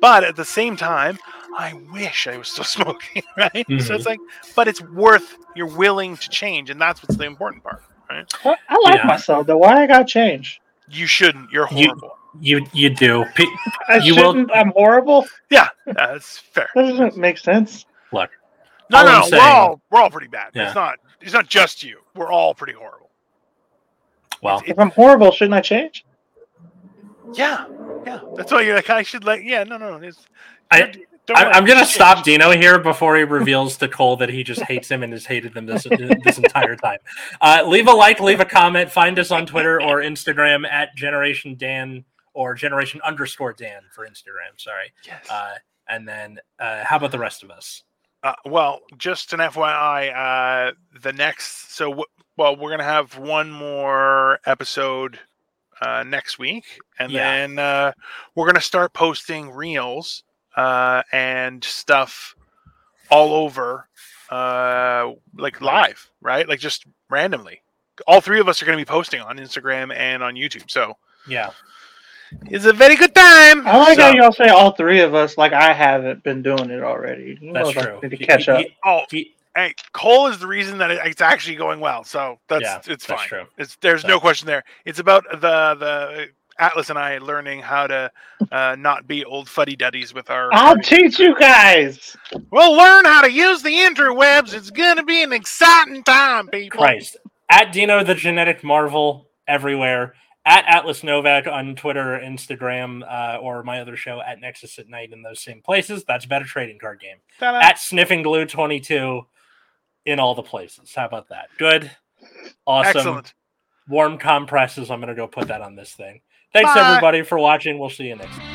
But at the same time, I wish I was still smoking, right? Mm-hmm. So it's like, but it's worth, you're willing to change, and that's what's the important part. Right? Well, I like yeah. myself though. Why I got change? You shouldn't. You're horrible. You you, you do. Pe- I you shouldn't. Will... I'm horrible. Yeah, that's fair. That doesn't make sense. Look, No, all no, I'm no. Saying, we're all we're all pretty bad. Yeah. It's not it's not just you. We're all pretty horrible. Well, it's, it's, if I'm horrible, shouldn't I change? Yeah, yeah. That's all you're like. I should like. Yeah, no, no, no. It's, I, I, I'm gonna stop Dino here before he reveals to Cole that he just hates him and has hated them this this entire time. Uh, leave a like, leave a comment. Find us on Twitter or Instagram at Generation Dan or Generation underscore Dan for Instagram. Sorry. Yes. Uh, and then, uh, how about the rest of us? Uh, well, just an F Y I, uh, the next. So, w- well, we're gonna have one more episode uh, next week, and yeah. then uh, we're gonna start posting reels. Uh, and stuff all over, uh, like live, right? Like just randomly. All three of us are going to be posting on Instagram and on YouTube. So yeah, it's a very good time. I like so, how y'all say all three of us. Like I haven't been doing it already. You that's know, true. Like, need to catch he, up. He, oh, he, hey, Cole is the reason that it, it's actually going well. So that's yeah, it's that's fine. True. It's there's so. no question there. It's about the the. Atlas and I learning how to uh, not be old fuddy-duddies with our... I'll teach you guys! We'll learn how to use the interwebs. It's going to be an exciting time, people. Christ. At Dino the Genetic Marvel everywhere. At Atlas Novak on Twitter, Instagram, uh, or my other show, at Nexus at Night in those same places. That's Better Trading Card Game. Ta-da. At Sniffing Glue twenty-two in all the places. How about that? Good. Awesome. Excellent. Warm compresses. I'm going to go put that on this thing. Thanks, Bye. everybody, for watching. We'll see you next time.